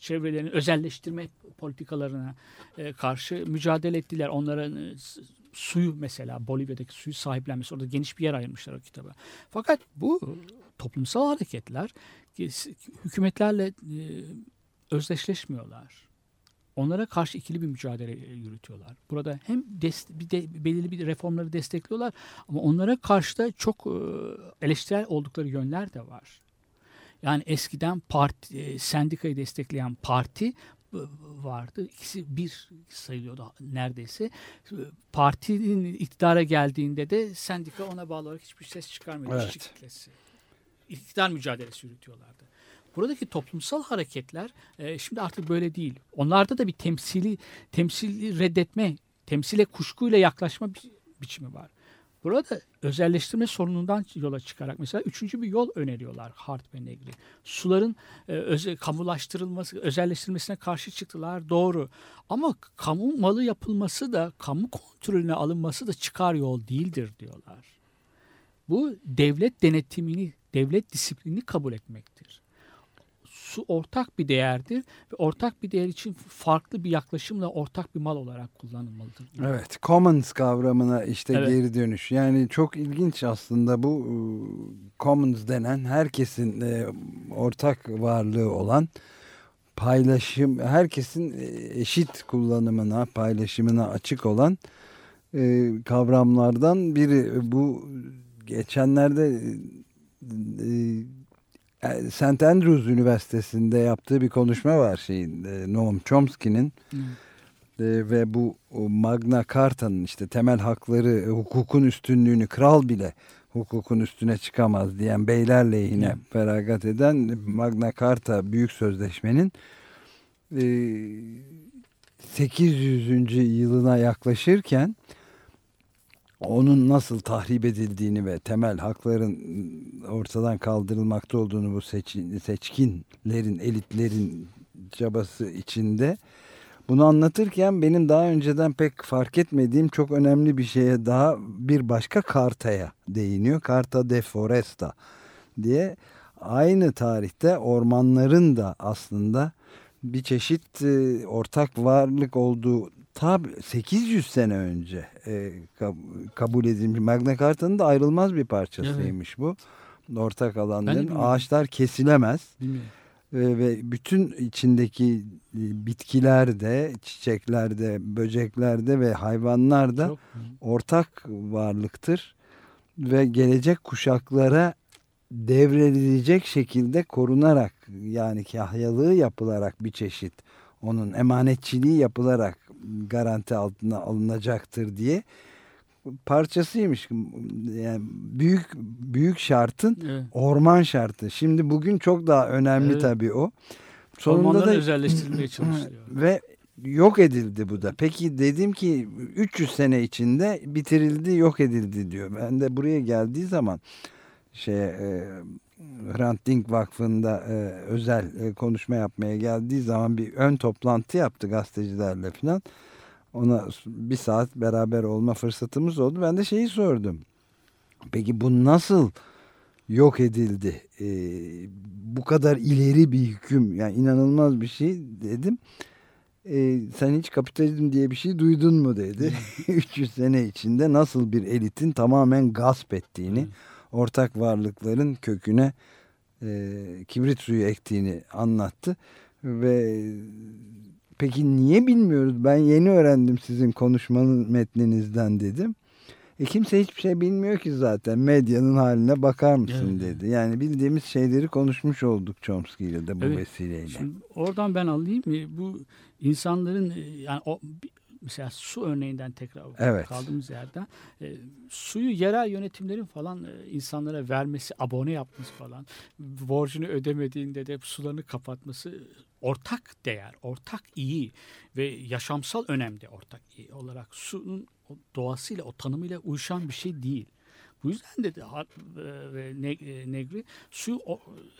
çevrelerini özelleştirme politikalarına karşı mücadele ettiler. Onların suyu mesela, Bolivya'daki suyu sahiplenmesi, orada geniş bir yer ayırmışlar o kitaba. Fakat bu toplumsal hareketler hükümetlerle özdeşleşmiyorlar. Onlara karşı ikili bir mücadele yürütüyorlar. Burada hem belirli bir reformları destekliyorlar ama onlara karşı da çok eleştirel oldukları yönler de var. Yani eskiden sendikayı destekleyen parti vardı. İkisi bir sayılıyordu neredeyse. Partinin iktidara geldiğinde de sendika ona bağlı olarak hiçbir ses çıkarmıyordu. Evet. İşçi kitlesi. İktidar mücadelesi yürütüyorlardı. Buradaki toplumsal hareketler şimdi artık böyle değil. Onlarda da bir temsili reddetme, temsile kuşkuyla yaklaşma biçimi var. Burada özelleştirme sorunundan yola çıkarak mesela üçüncü bir yol öneriyorlar Hart ve Negri. Suların kamulaştırılması, özelleştirilmesine karşı çıktılar, doğru. Ama kamu malı yapılması da, kamu kontrolüne alınması da çıkar yol değildir diyorlar. Bu devlet denetimini, devlet disiplinini kabul etmektir. Su ortak bir değerdir ve ortak bir değer için farklı bir yaklaşımla ortak bir mal olarak kullanılmalıdır. Evet, commons kavramına geri dönüş. Yani çok ilginç aslında bu commons denen herkesin ortak varlığı olan paylaşım, herkesin eşit kullanımına, paylaşımına açık olan kavramlardan biri. Bu geçenlerde St. Andrews Üniversitesi'nde yaptığı bir konuşma var Noam Chomsky'nin ve bu Magna Carta'nın temel hakları, hukukun üstünlüğünü, kral bile hukukun üstüne çıkamaz diyen beyler lehine feragat eden Magna Carta Büyük Sözleşme'nin 800. yılına yaklaşırken onun nasıl tahrip edildiğini ve temel hakların ortadan kaldırılmakta olduğunu bu seçkinlerin, elitlerin çabası içinde bunu anlatırken benim daha önceden pek fark etmediğim çok önemli bir şeye daha, bir başka kartaya değiniyor. Carta de Foresta diye aynı tarihte ormanların da aslında bir çeşit ortak varlık olduğu tabi 800 sene önce kabul edilmiş. Magna Carta'nın da ayrılmaz bir parçasıymış bu. Ortak alanların. Ağaçlar kesilemez. Ve bütün içindeki bitkiler de, çiçekler de, böcekler de ve hayvanlar da ortak varlıktır. Ve gelecek kuşaklara devredilecek şekilde korunarak, yani kahyalığı yapılarak bir çeşit, onun emanetçiliği yapılarak garanti altına alınacaktır diye parçasıymış. Yani büyük şartın, orman şartı. Şimdi bugün çok daha önemli tabii o. Sonunda ormanları da özelleştirilmeye çalışılıyor. Ve yok edildi bu da. Peki dedim ki 300 sene içinde bitirildi, yok edildi diyor. Ben de buraya geldiği zaman Hrant Dink Vakfı'nda özel konuşma yapmaya geldiği zaman bir ön toplantı yaptı gazetecilerle falan. Ona bir saat beraber olma fırsatımız oldu. Ben de sordum. Peki bu nasıl yok edildi? Bu kadar ileri bir hüküm, yani inanılmaz bir şey dedim. Sen hiç kapitalizm diye bir şey duydun mu dedi. 300 sene içinde nasıl bir elitin tamamen gasp ettiğini, ortak varlıkların köküne kibrit suyu ektiğini anlattı. Ve peki niye bilmiyoruz? Ben yeni öğrendim sizin konuşmanın metninizden dedim. Kimse hiçbir şey bilmiyor ki zaten. Medyanın haline bakar mısın dedi. Yani bildiğimiz şeyleri konuşmuş olduk Chomsky ile de bu vesileyle. Şimdi oradan ben alayım mı? Bu insanların mesela su örneğinden tekrar kaldığımız yerden suyu yerel yönetimlerin falan insanlara vermesi, abone yapması falan, borcunu ödemediğinde de sularını kapatması ortak değer, ortak iyi ve yaşamsal önemde ortak iyi olarak suyun doğasıyla, o tanımıyla uyuşan bir şey değil. Bu yüzden de Hart ve Negri, suyu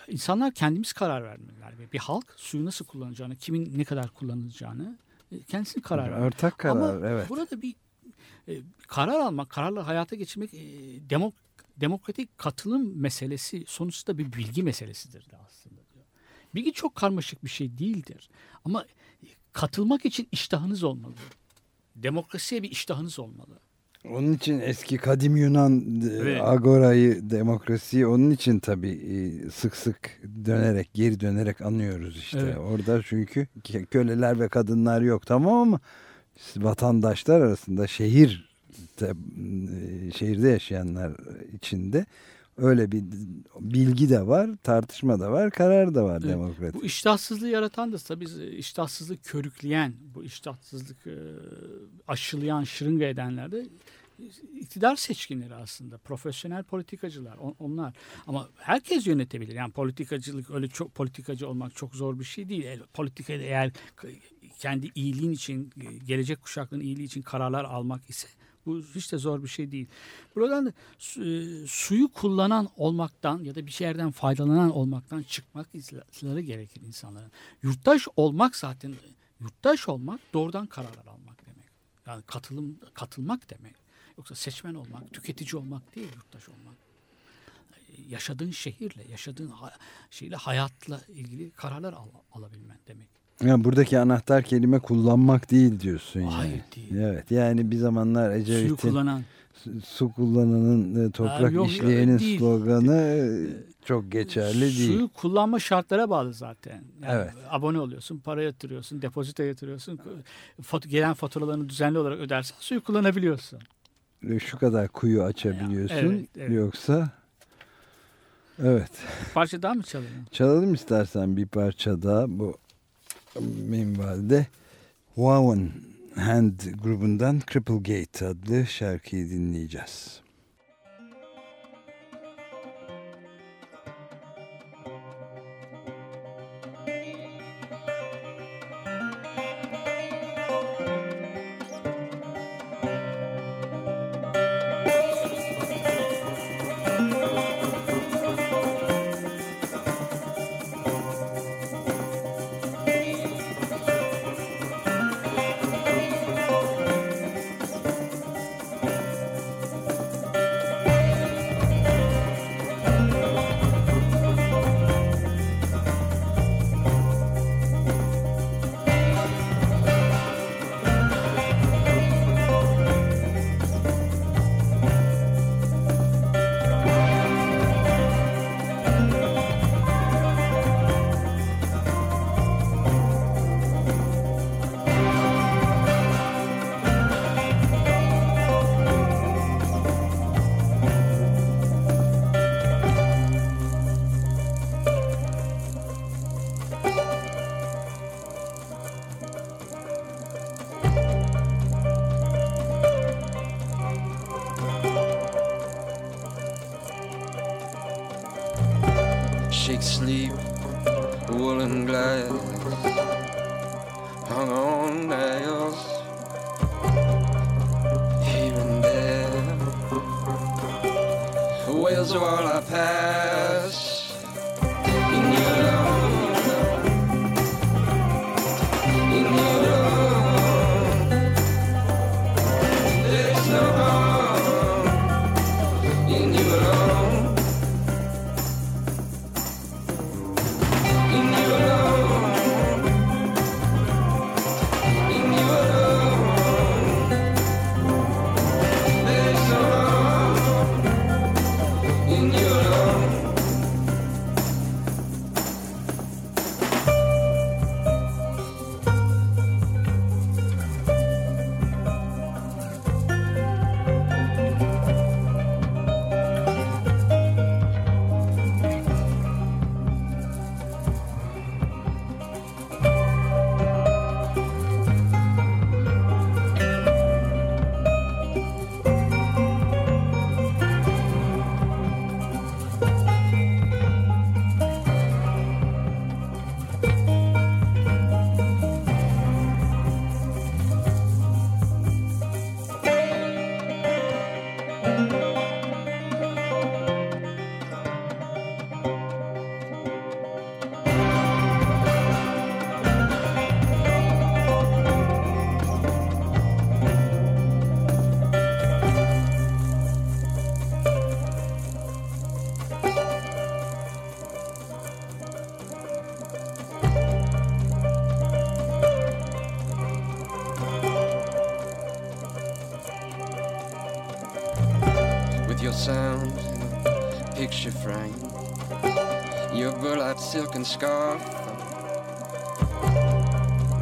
insanlar kendimiz karar vermeliler. Bir halk suyu nasıl kullanacağını, kimin ne kadar kullanılacağını kendisinin kararı. Ortak karar. Ama burada bir karar almak, kararları hayata geçirmek demokratik katılım meselesi, sonuçta bir bilgi meselesidir de aslında diyor. Bilgi çok karmaşık bir şey değildir. Ama katılmak için iştahınız olmalı. Demokrasiye bir iştahınız olmalı. Onun için eski kadim Yunan evet. Agora'yı, demokrasiyi onun için tabii sık sık dönerek, geri dönerek anıyoruz işte. Evet. Orada çünkü köleler ve kadınlar yok tamam ama vatandaşlar arasında şehirde yaşayanlar içinde öyle bir bilgi de var, tartışma da var, karar da var evet. Demokratik. Bu iştahsızlığı yaratan da tabii iştahsızlığı körükleyen, bu iştahsızlık aşılayan, şırınga edenler de iktidar seçkinleri aslında. Profesyonel politikacılar onlar. Ama herkes yönetebilir. Yani politikacılık öyle çok politikacı olmak çok zor bir şey değil. Politikada eğer kendi iyiliğin için, gelecek kuşakların iyiliği için kararlar almak ise bu hiç de zor bir şey değil. Buradan da suyu kullanan olmaktan ya da bir şeylerden faydalanan olmaktan çıkmak izleri gerekir insanların. Yurttaş olmak zaten, yurttaş olmak doğrudan kararlar almak demek. Yani katılmak demek. Yoksa seçmen olmak, tüketici olmak değil, yurttaş olmak. Yaşadığın şehirle, hayatla ilgili kararlar alabilmen demek. Yani buradaki anahtar kelime kullanmak değil diyorsun yani. Hayır değil. Evet yani bir zamanlar Ecevit'in su kullananın toprak işleyenin sloganı çok geçerli değil. Suyu kullanma şartlara bağlı zaten. Yani evet. Abone oluyorsun, para yatırıyorsun, depozito yatırıyorsun, gelen faturalarını düzenli olarak ödersen suyu kullanabiliyorsun. Şu kadar kuyu açabiliyorsun evet, evet. Yoksa... Evet. Bir parça daha mı çalalım? Çalalım istersen bir parça daha bu. Minvalde Woven Hand grubundan Cripple Gate adlı şarkıyı dinleyeceğiz. Sleep, woolen glass, hung on nails, here and there, wheels are all I pass. In your own your sounds in a picture frame, your burlap silken scarf,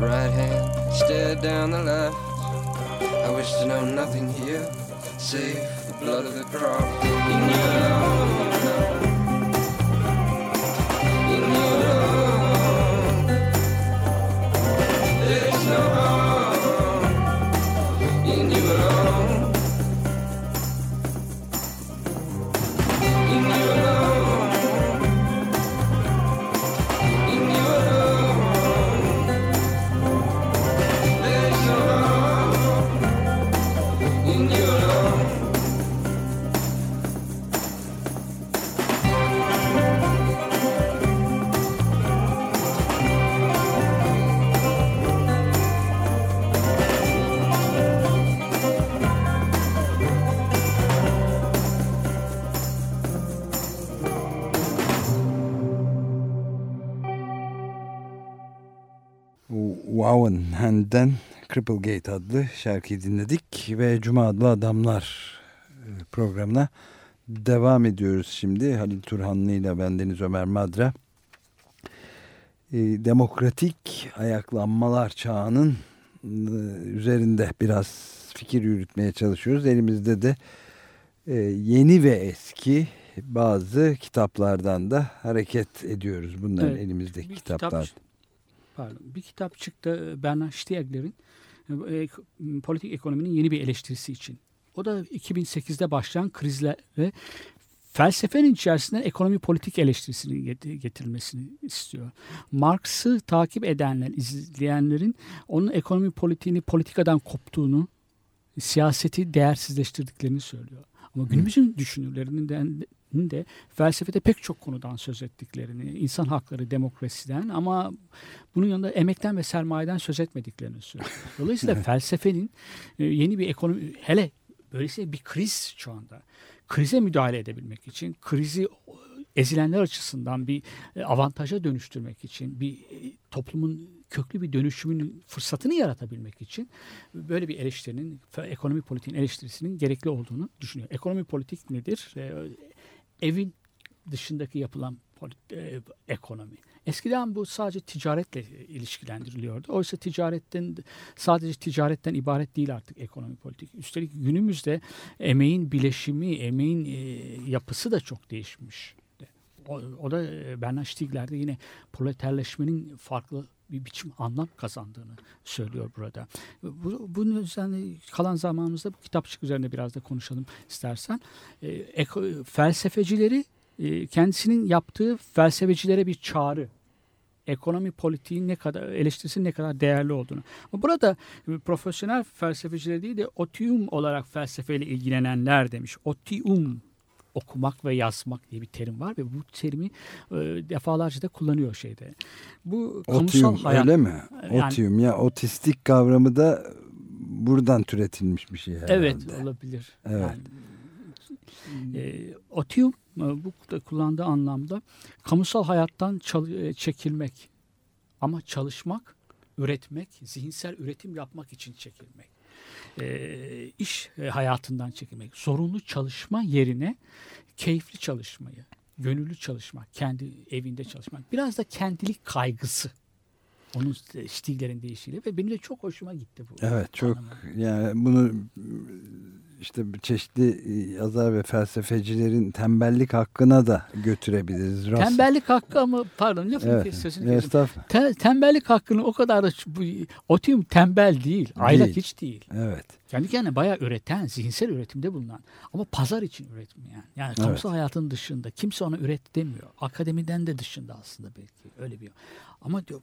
right hand stared down the left. I wish to know nothing here save the blood of the cross in your love. Woven Hand'den Cripple Gate adlı şarkıyı dinledik ve Cuma adlı adamlar programına devam ediyoruz şimdi. Halil Turhanlı ile bendeniz Ömer Madra. Demokratik ayaklanmalar çağının üzerinde biraz fikir yürütmeye çalışıyoruz. Elimizde de yeni ve eski bazı kitaplardan da hareket ediyoruz. Bunlar evet, elimizdeki kitaplar. Bir kitap çıktı Bernard Stiegler'in politik ekonominin yeni bir eleştirisi için. O da 2008'de başlayan krizle ve felsefenin içerisinde ekonomi politik eleştirisinin getirilmesini istiyor. Marx'ı takip edenler, izleyenlerin onun ekonomi politiğini politikadan koptuğunu, siyaseti değersizleştirdiklerini söylüyor. Ama günümüzün düşünürlerinden de felsefede pek çok konudan söz ettiklerini, insan hakları, demokrasiden ama bunun yanında emekten ve sermayeden söz etmediklerini söylüyor. Dolayısıyla felsefenin yeni bir ekonomi, hele böylesine bir kriz şu anda, krize müdahale edebilmek için, krizi ezilenler açısından bir avantaja dönüştürmek için, bir toplumun köklü bir dönüşümün fırsatını yaratabilmek için böyle bir eleştirinin, ekonomi politiğin eleştirisinin gerekli olduğunu düşünüyor. Ekonomi politik nedir? Evin dışındaki yapılan ekonomi. Eskiden bu sadece ticaretle ilişkilendiriliyordu. Oysa ticaretten ibaret değil artık ekonomi politik. Üstelik günümüzde emeğin bileşimi, emeğin yapısı da çok değişmiş. O da Bernard Stiegler'de yine proleterleşmenin farklı bir biçim anlam kazandığını söylüyor burada. Bunun üzerine kalan zamanımızda bu kitapçık üzerine biraz da konuşalım istersen. Felsefecileri, kendisinin yaptığı felsefecilere bir çağrı. Ekonomi politiğin ne kadar, eleştirisinin ne kadar değerli olduğunu. Ama burada profesyonel felsefeciler değil de otium olarak felsefeyle ilgilenenler demiş. Otium. Okumak ve yazmak diye bir terim var ve bu terimi defalarca da kullanıyor şeyde. Bu kamusal hayat. Öyle mi? Yani, otium ya otistik kavramı da buradan türetilmiş bir şey herhalde. Evet olabilir. Evet. Yani, otium bu da kullandığı anlamda kamusal hayattan çekilmek ama çalışmak, üretmek, zihinsel üretim yapmak için çekilmek. İş hayatından çekilmek, zorunlu çalışma yerine keyifli çalışmayı, gönüllü çalışmak, kendi evinde çalışmak, biraz da kendilik kaygısı. Onun Stiegler'in deyişiyle ve benim de çok hoşuma gitti bu. Evet çok anlamı. Yani bunu işte çeşitli yazar ve felsefecilerin tembellik hakkına da götürebiliriz. Tembellik hakkı ama pardon lafını sözünü kestim. Tembellik hakkını o kadar da otium tembel değil. Aylak hiç değil. Evet. Kendi kendine bayağı üreten, zihinsel üretimde bulunan ama pazar için üretmiyor yani. Yani kamusal hayatın dışında kimse ona üret demiyor. Akademiden de dışında aslında belki öyle bir. Ama diyor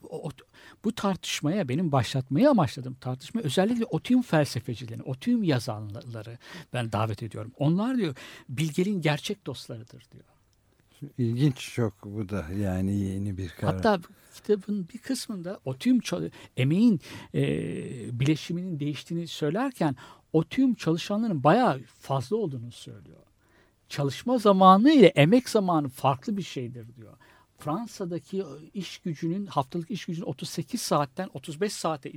bu tartışmaya benim başlatmayı amaçladığım tartışma özellikle otium felsefecilerini, otium yazanları ben davet ediyorum. Onlar diyor bilgeliğin gerçek dostlarıdır diyor. İlginç çok bu da yani yeni bir kavram. Hatta kitabın bir kısmında otium emeğin bileşiminin değiştiğini söylerken otium çalışanların bayağı fazla olduğunu söylüyor. Çalışma zamanı ile emek zamanı farklı bir şeydir diyor. Fransa'daki haftalık iş gücünün 38 saatten 35 saate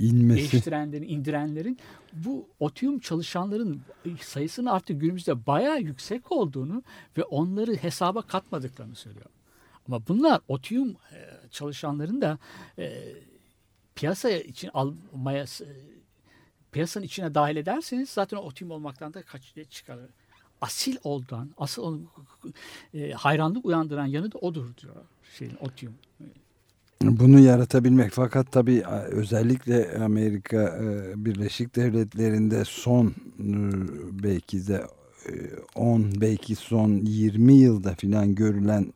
değiştirenlerin, indirenlerin bu otium çalışanların sayısının artık günümüzde bayağı yüksek olduğunu ve onları hesaba katmadıklarını söylüyor. Ama bunlar otium çalışanların da piyasaya için almaya, piyasanın içine dahil ederseniz zaten otium olmaktan da kaçıya çıkarır. Asil olduğundan, asıl hayranlık uyandıran yanı da odur diyor şeyin otium. Bunu yaratabilmek, fakat tabii özellikle Amerika Birleşik Devletleri'nde son belki de 10 belki son 20 yılda filan görülen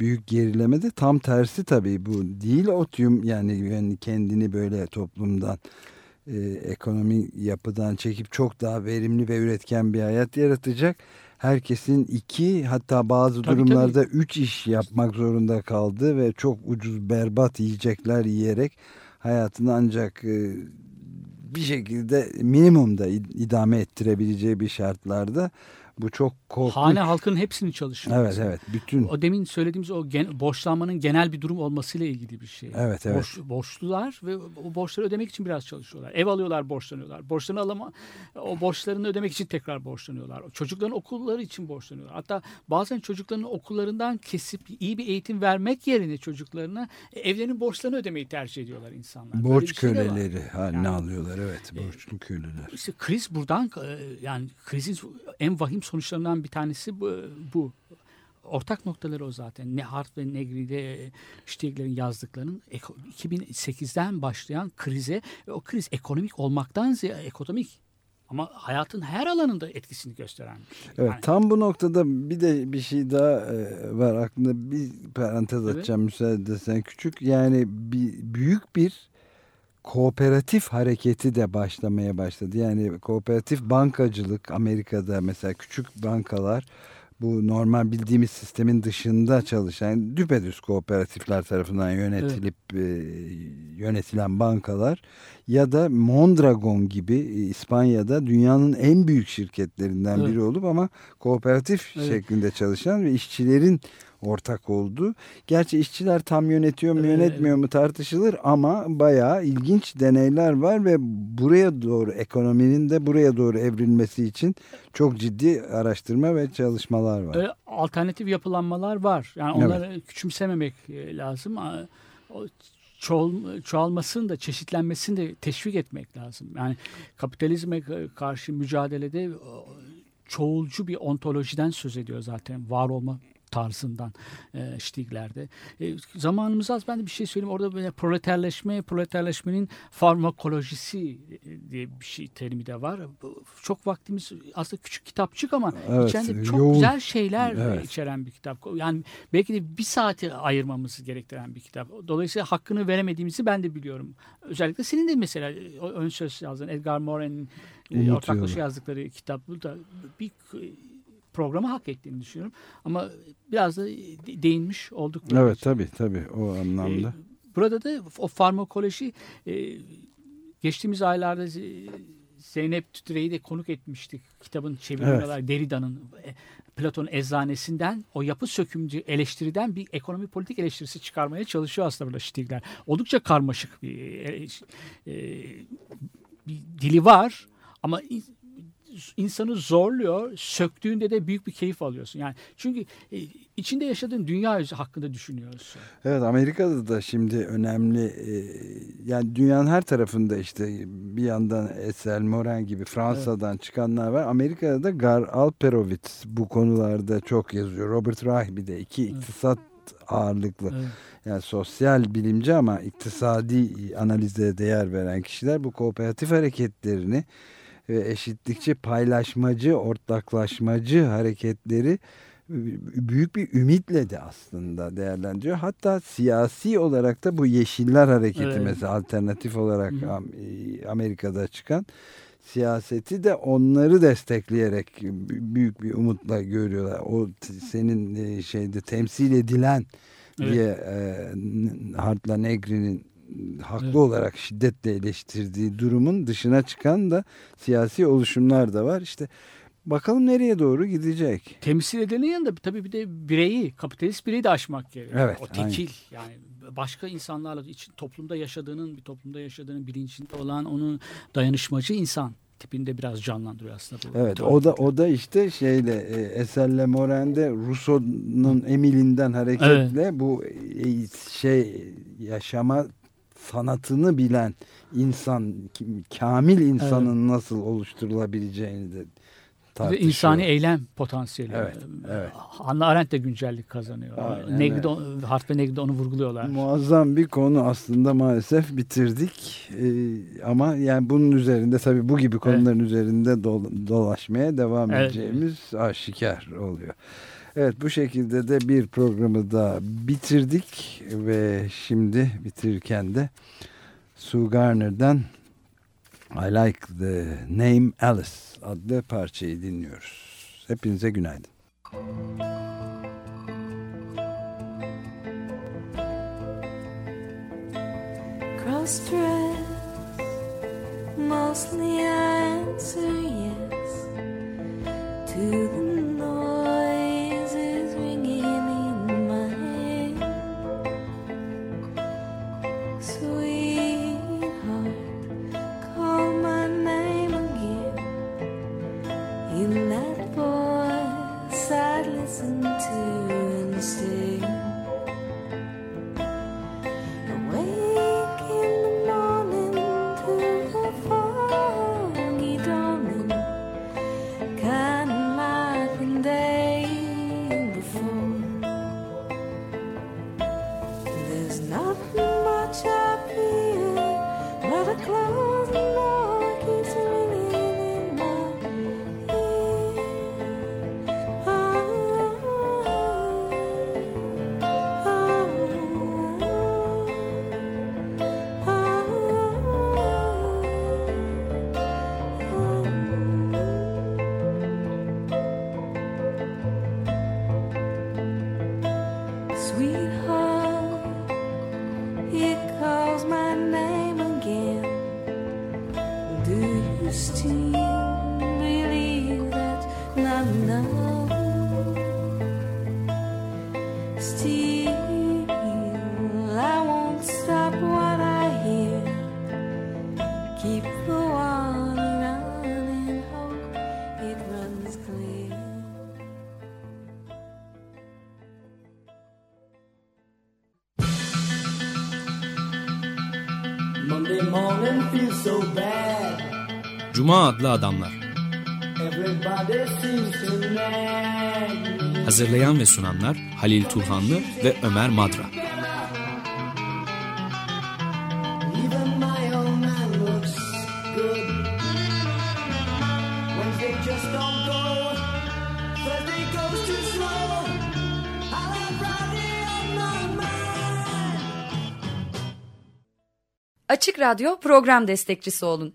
büyük gerileme de tam tersi tabii. Bu değil otium, yani kendini böyle toplumdan, ekonomi yapıdan çekip çok daha verimli ve üretken bir hayat yaratacak. Herkesin 2 hatta bazı durumlarda 3 iş yapmak zorunda kaldığı ve çok ucuz berbat yiyecekler yiyerek hayatını ancak bir şekilde minimumda idame ettirebileceği bir şartlarda bu çok korkunç. Hane halkının hepsini çalışıyor. Evet mesela. Evet. Bütün. O demin söylediğimiz o borçlanmanın genel bir durum olmasıyla ilgili bir şey. Evet evet. Borçlular ve o borçları ödemek için biraz çalışıyorlar. Ev alıyorlar, borçlanıyorlar. Borçlarını o borçlarını ödemek için tekrar borçlanıyorlar. Çocukların okulları için borçlanıyorlar. Hatta bazen çocukların okullarından kesip iyi bir eğitim vermek yerine çocuklarına evlerinin borçlarını ödemeyi tercih ediyorlar insanlar. Borç köleleri haline alıyorlar. Evet, borçlu köleler. İşte kriz buradan, yani krizin en vahim sonuçlarından bir tanesi bu. Ortak noktaları o zaten. Ne Hart ve Negri'de Stiegler'in yazdıklarının 2008'den başlayan krize, o kriz ekonomik olmaktan ziyade ekonomik ama hayatın her alanında etkisini gösteren. Evet, yani tam bu noktada bir de bir şey daha var aklımda, bir parantez açacağım müsaade edersen küçük. Yani büyük bir kooperatif hareketi de başlamaya başladı. Yani kooperatif bankacılık Amerika'da mesela, küçük bankalar bu normal bildiğimiz sistemin dışında çalışan düpedüz kooperatifler tarafından yönetilip yönetilen bankalar ya da Mondragon gibi İspanya'da dünyanın en büyük şirketlerinden biri olup ama kooperatif şeklinde çalışan ve işçilerin ortak oldu. Gerçi işçiler tam yönetiyor mu yönetmiyor mu tartışılır ama bayağı ilginç deneyler var ve buraya doğru, ekonominin de buraya doğru evrilmesi için çok ciddi araştırma ve çalışmalar var. Alternatif yapılanmalar var. Yani onları küçümsememek lazım. Çoğalmasını da, çeşitlenmesini de teşvik etmek lazım. Yani kapitalizme karşı mücadelede çoğulcu bir ontolojiden söz ediyor zaten, var olma tarzından Stiegler'de. Zamanımız az, ben de bir şey söyleyeyim. Orada böyle proleterleşmenin farmakolojisi diye bir şey, terimi de var. Çok vaktimiz aslında, küçük kitapçık ama içinde çok güzel şeyler içeren bir kitap. Yani belki de bir saati ayırmamızı gerektiren bir kitap. Dolayısıyla hakkını veremediğimizi ben de biliyorum. Özellikle senin de mesela ön söz yazdığın Edgar Morin'in ortaklaşa yazdıkları kitap. Bu da bir programı hak ettiğini düşünüyorum. Ama biraz da değinmiş olduk. Evet tabii o anlamda. Burada da o farmakoloji, geçtiğimiz aylarda Zeynep Tütüre'yi de konuk etmiştik. Kitabın çevirmeleri Derrida'nın Platon'un eczanesinden o yapı sökümcü eleştiriden bir ekonomi politik eleştirisi çıkarmaya çalışıyor aslında burada Stiegler. Oldukça karmaşık bir dili var ama insanı zorluyor. Söktüğünde de büyük bir keyif alıyorsun. Yani çünkü içinde yaşadığın dünya hakkında düşünüyorsun. Evet, Amerika'da da şimdi önemli, yani dünyanın her tarafında işte bir yandan Hessel, Morin gibi Fransa'dan çıkanlar var. Amerika'da da Gar Alperovitz bu konularda çok yazıyor. Robert Reich bir de iki iktisat ağırlıklı. Evet. Yani sosyal bilimci ama iktisadi analizlere değer veren kişiler bu kooperatif hareketlerini ve eşitlikçi, paylaşmacı, ortaklaşmacı hareketleri büyük bir ümitle de aslında değerlendiriyor. Hatta siyasi olarak da bu Yeşiller Hareketi mesela alternatif olarak Amerika'da çıkan siyaseti de onları destekleyerek büyük bir umutla görüyorlar. O senin şeyde temsil edilen diye Hart'la Negri'nin haklı olarak şiddetle eleştirdiği durumun dışına çıkan da siyasi oluşumlar da var. İşte Bakalım nereye doğru gidecek? Temsil edenin yanında tabii bir de bireyi, kapitalist bireyi de aşmak gerekiyor. Evet, o tekil aynen. Yani başka insanlarla için toplumda yaşadığının, bir toplumda yaşadığının bilincinde olan onun dayanışmacı insan tipinde biraz canlandırıyor aslında bu. Evet, o da işte şeyle Hessel'le Morin'de Rousseau'nun Emile'inden hareketle evet. Bu şey yaşama sanatını bilen insan, kamil insanın evet. Nasıl oluşturulabileceğini de tartışıyor. İnsani eylem potansiyeli. Evet, evet. Hannah Arendt de güncellik kazanıyor. Aynen, Negri'de, evet. Hart ve Negri'de onu vurguluyorlar. Muazzam bir konu aslında, maalesef bitirdik. Ama yani bunun üzerinde tabii bu gibi konuların evet. Üzerinde dolaşmaya devam evet. Edeceğimiz aşikar oluyor. Evet, bu şekilde de bir programı da bitirdik ve şimdi bitirirken de Sue Garner'dan I Like the Name Alice adlı parçayı dinliyoruz. Hepinize günaydın. Cross-dress, mostly answer yes to the noises ringing in my head. Sweetheart, call my name again. In that voice I'd listen to instead. Awake in the morning to the foggy dawning, kind of like the day before. There's nothing much up here but a closing door. Cuma adlı adamlar. Hazırlayan ve sunanlar Halil Turhanlı ve Ömer Madra. Açık Radyo program destekçisi olun.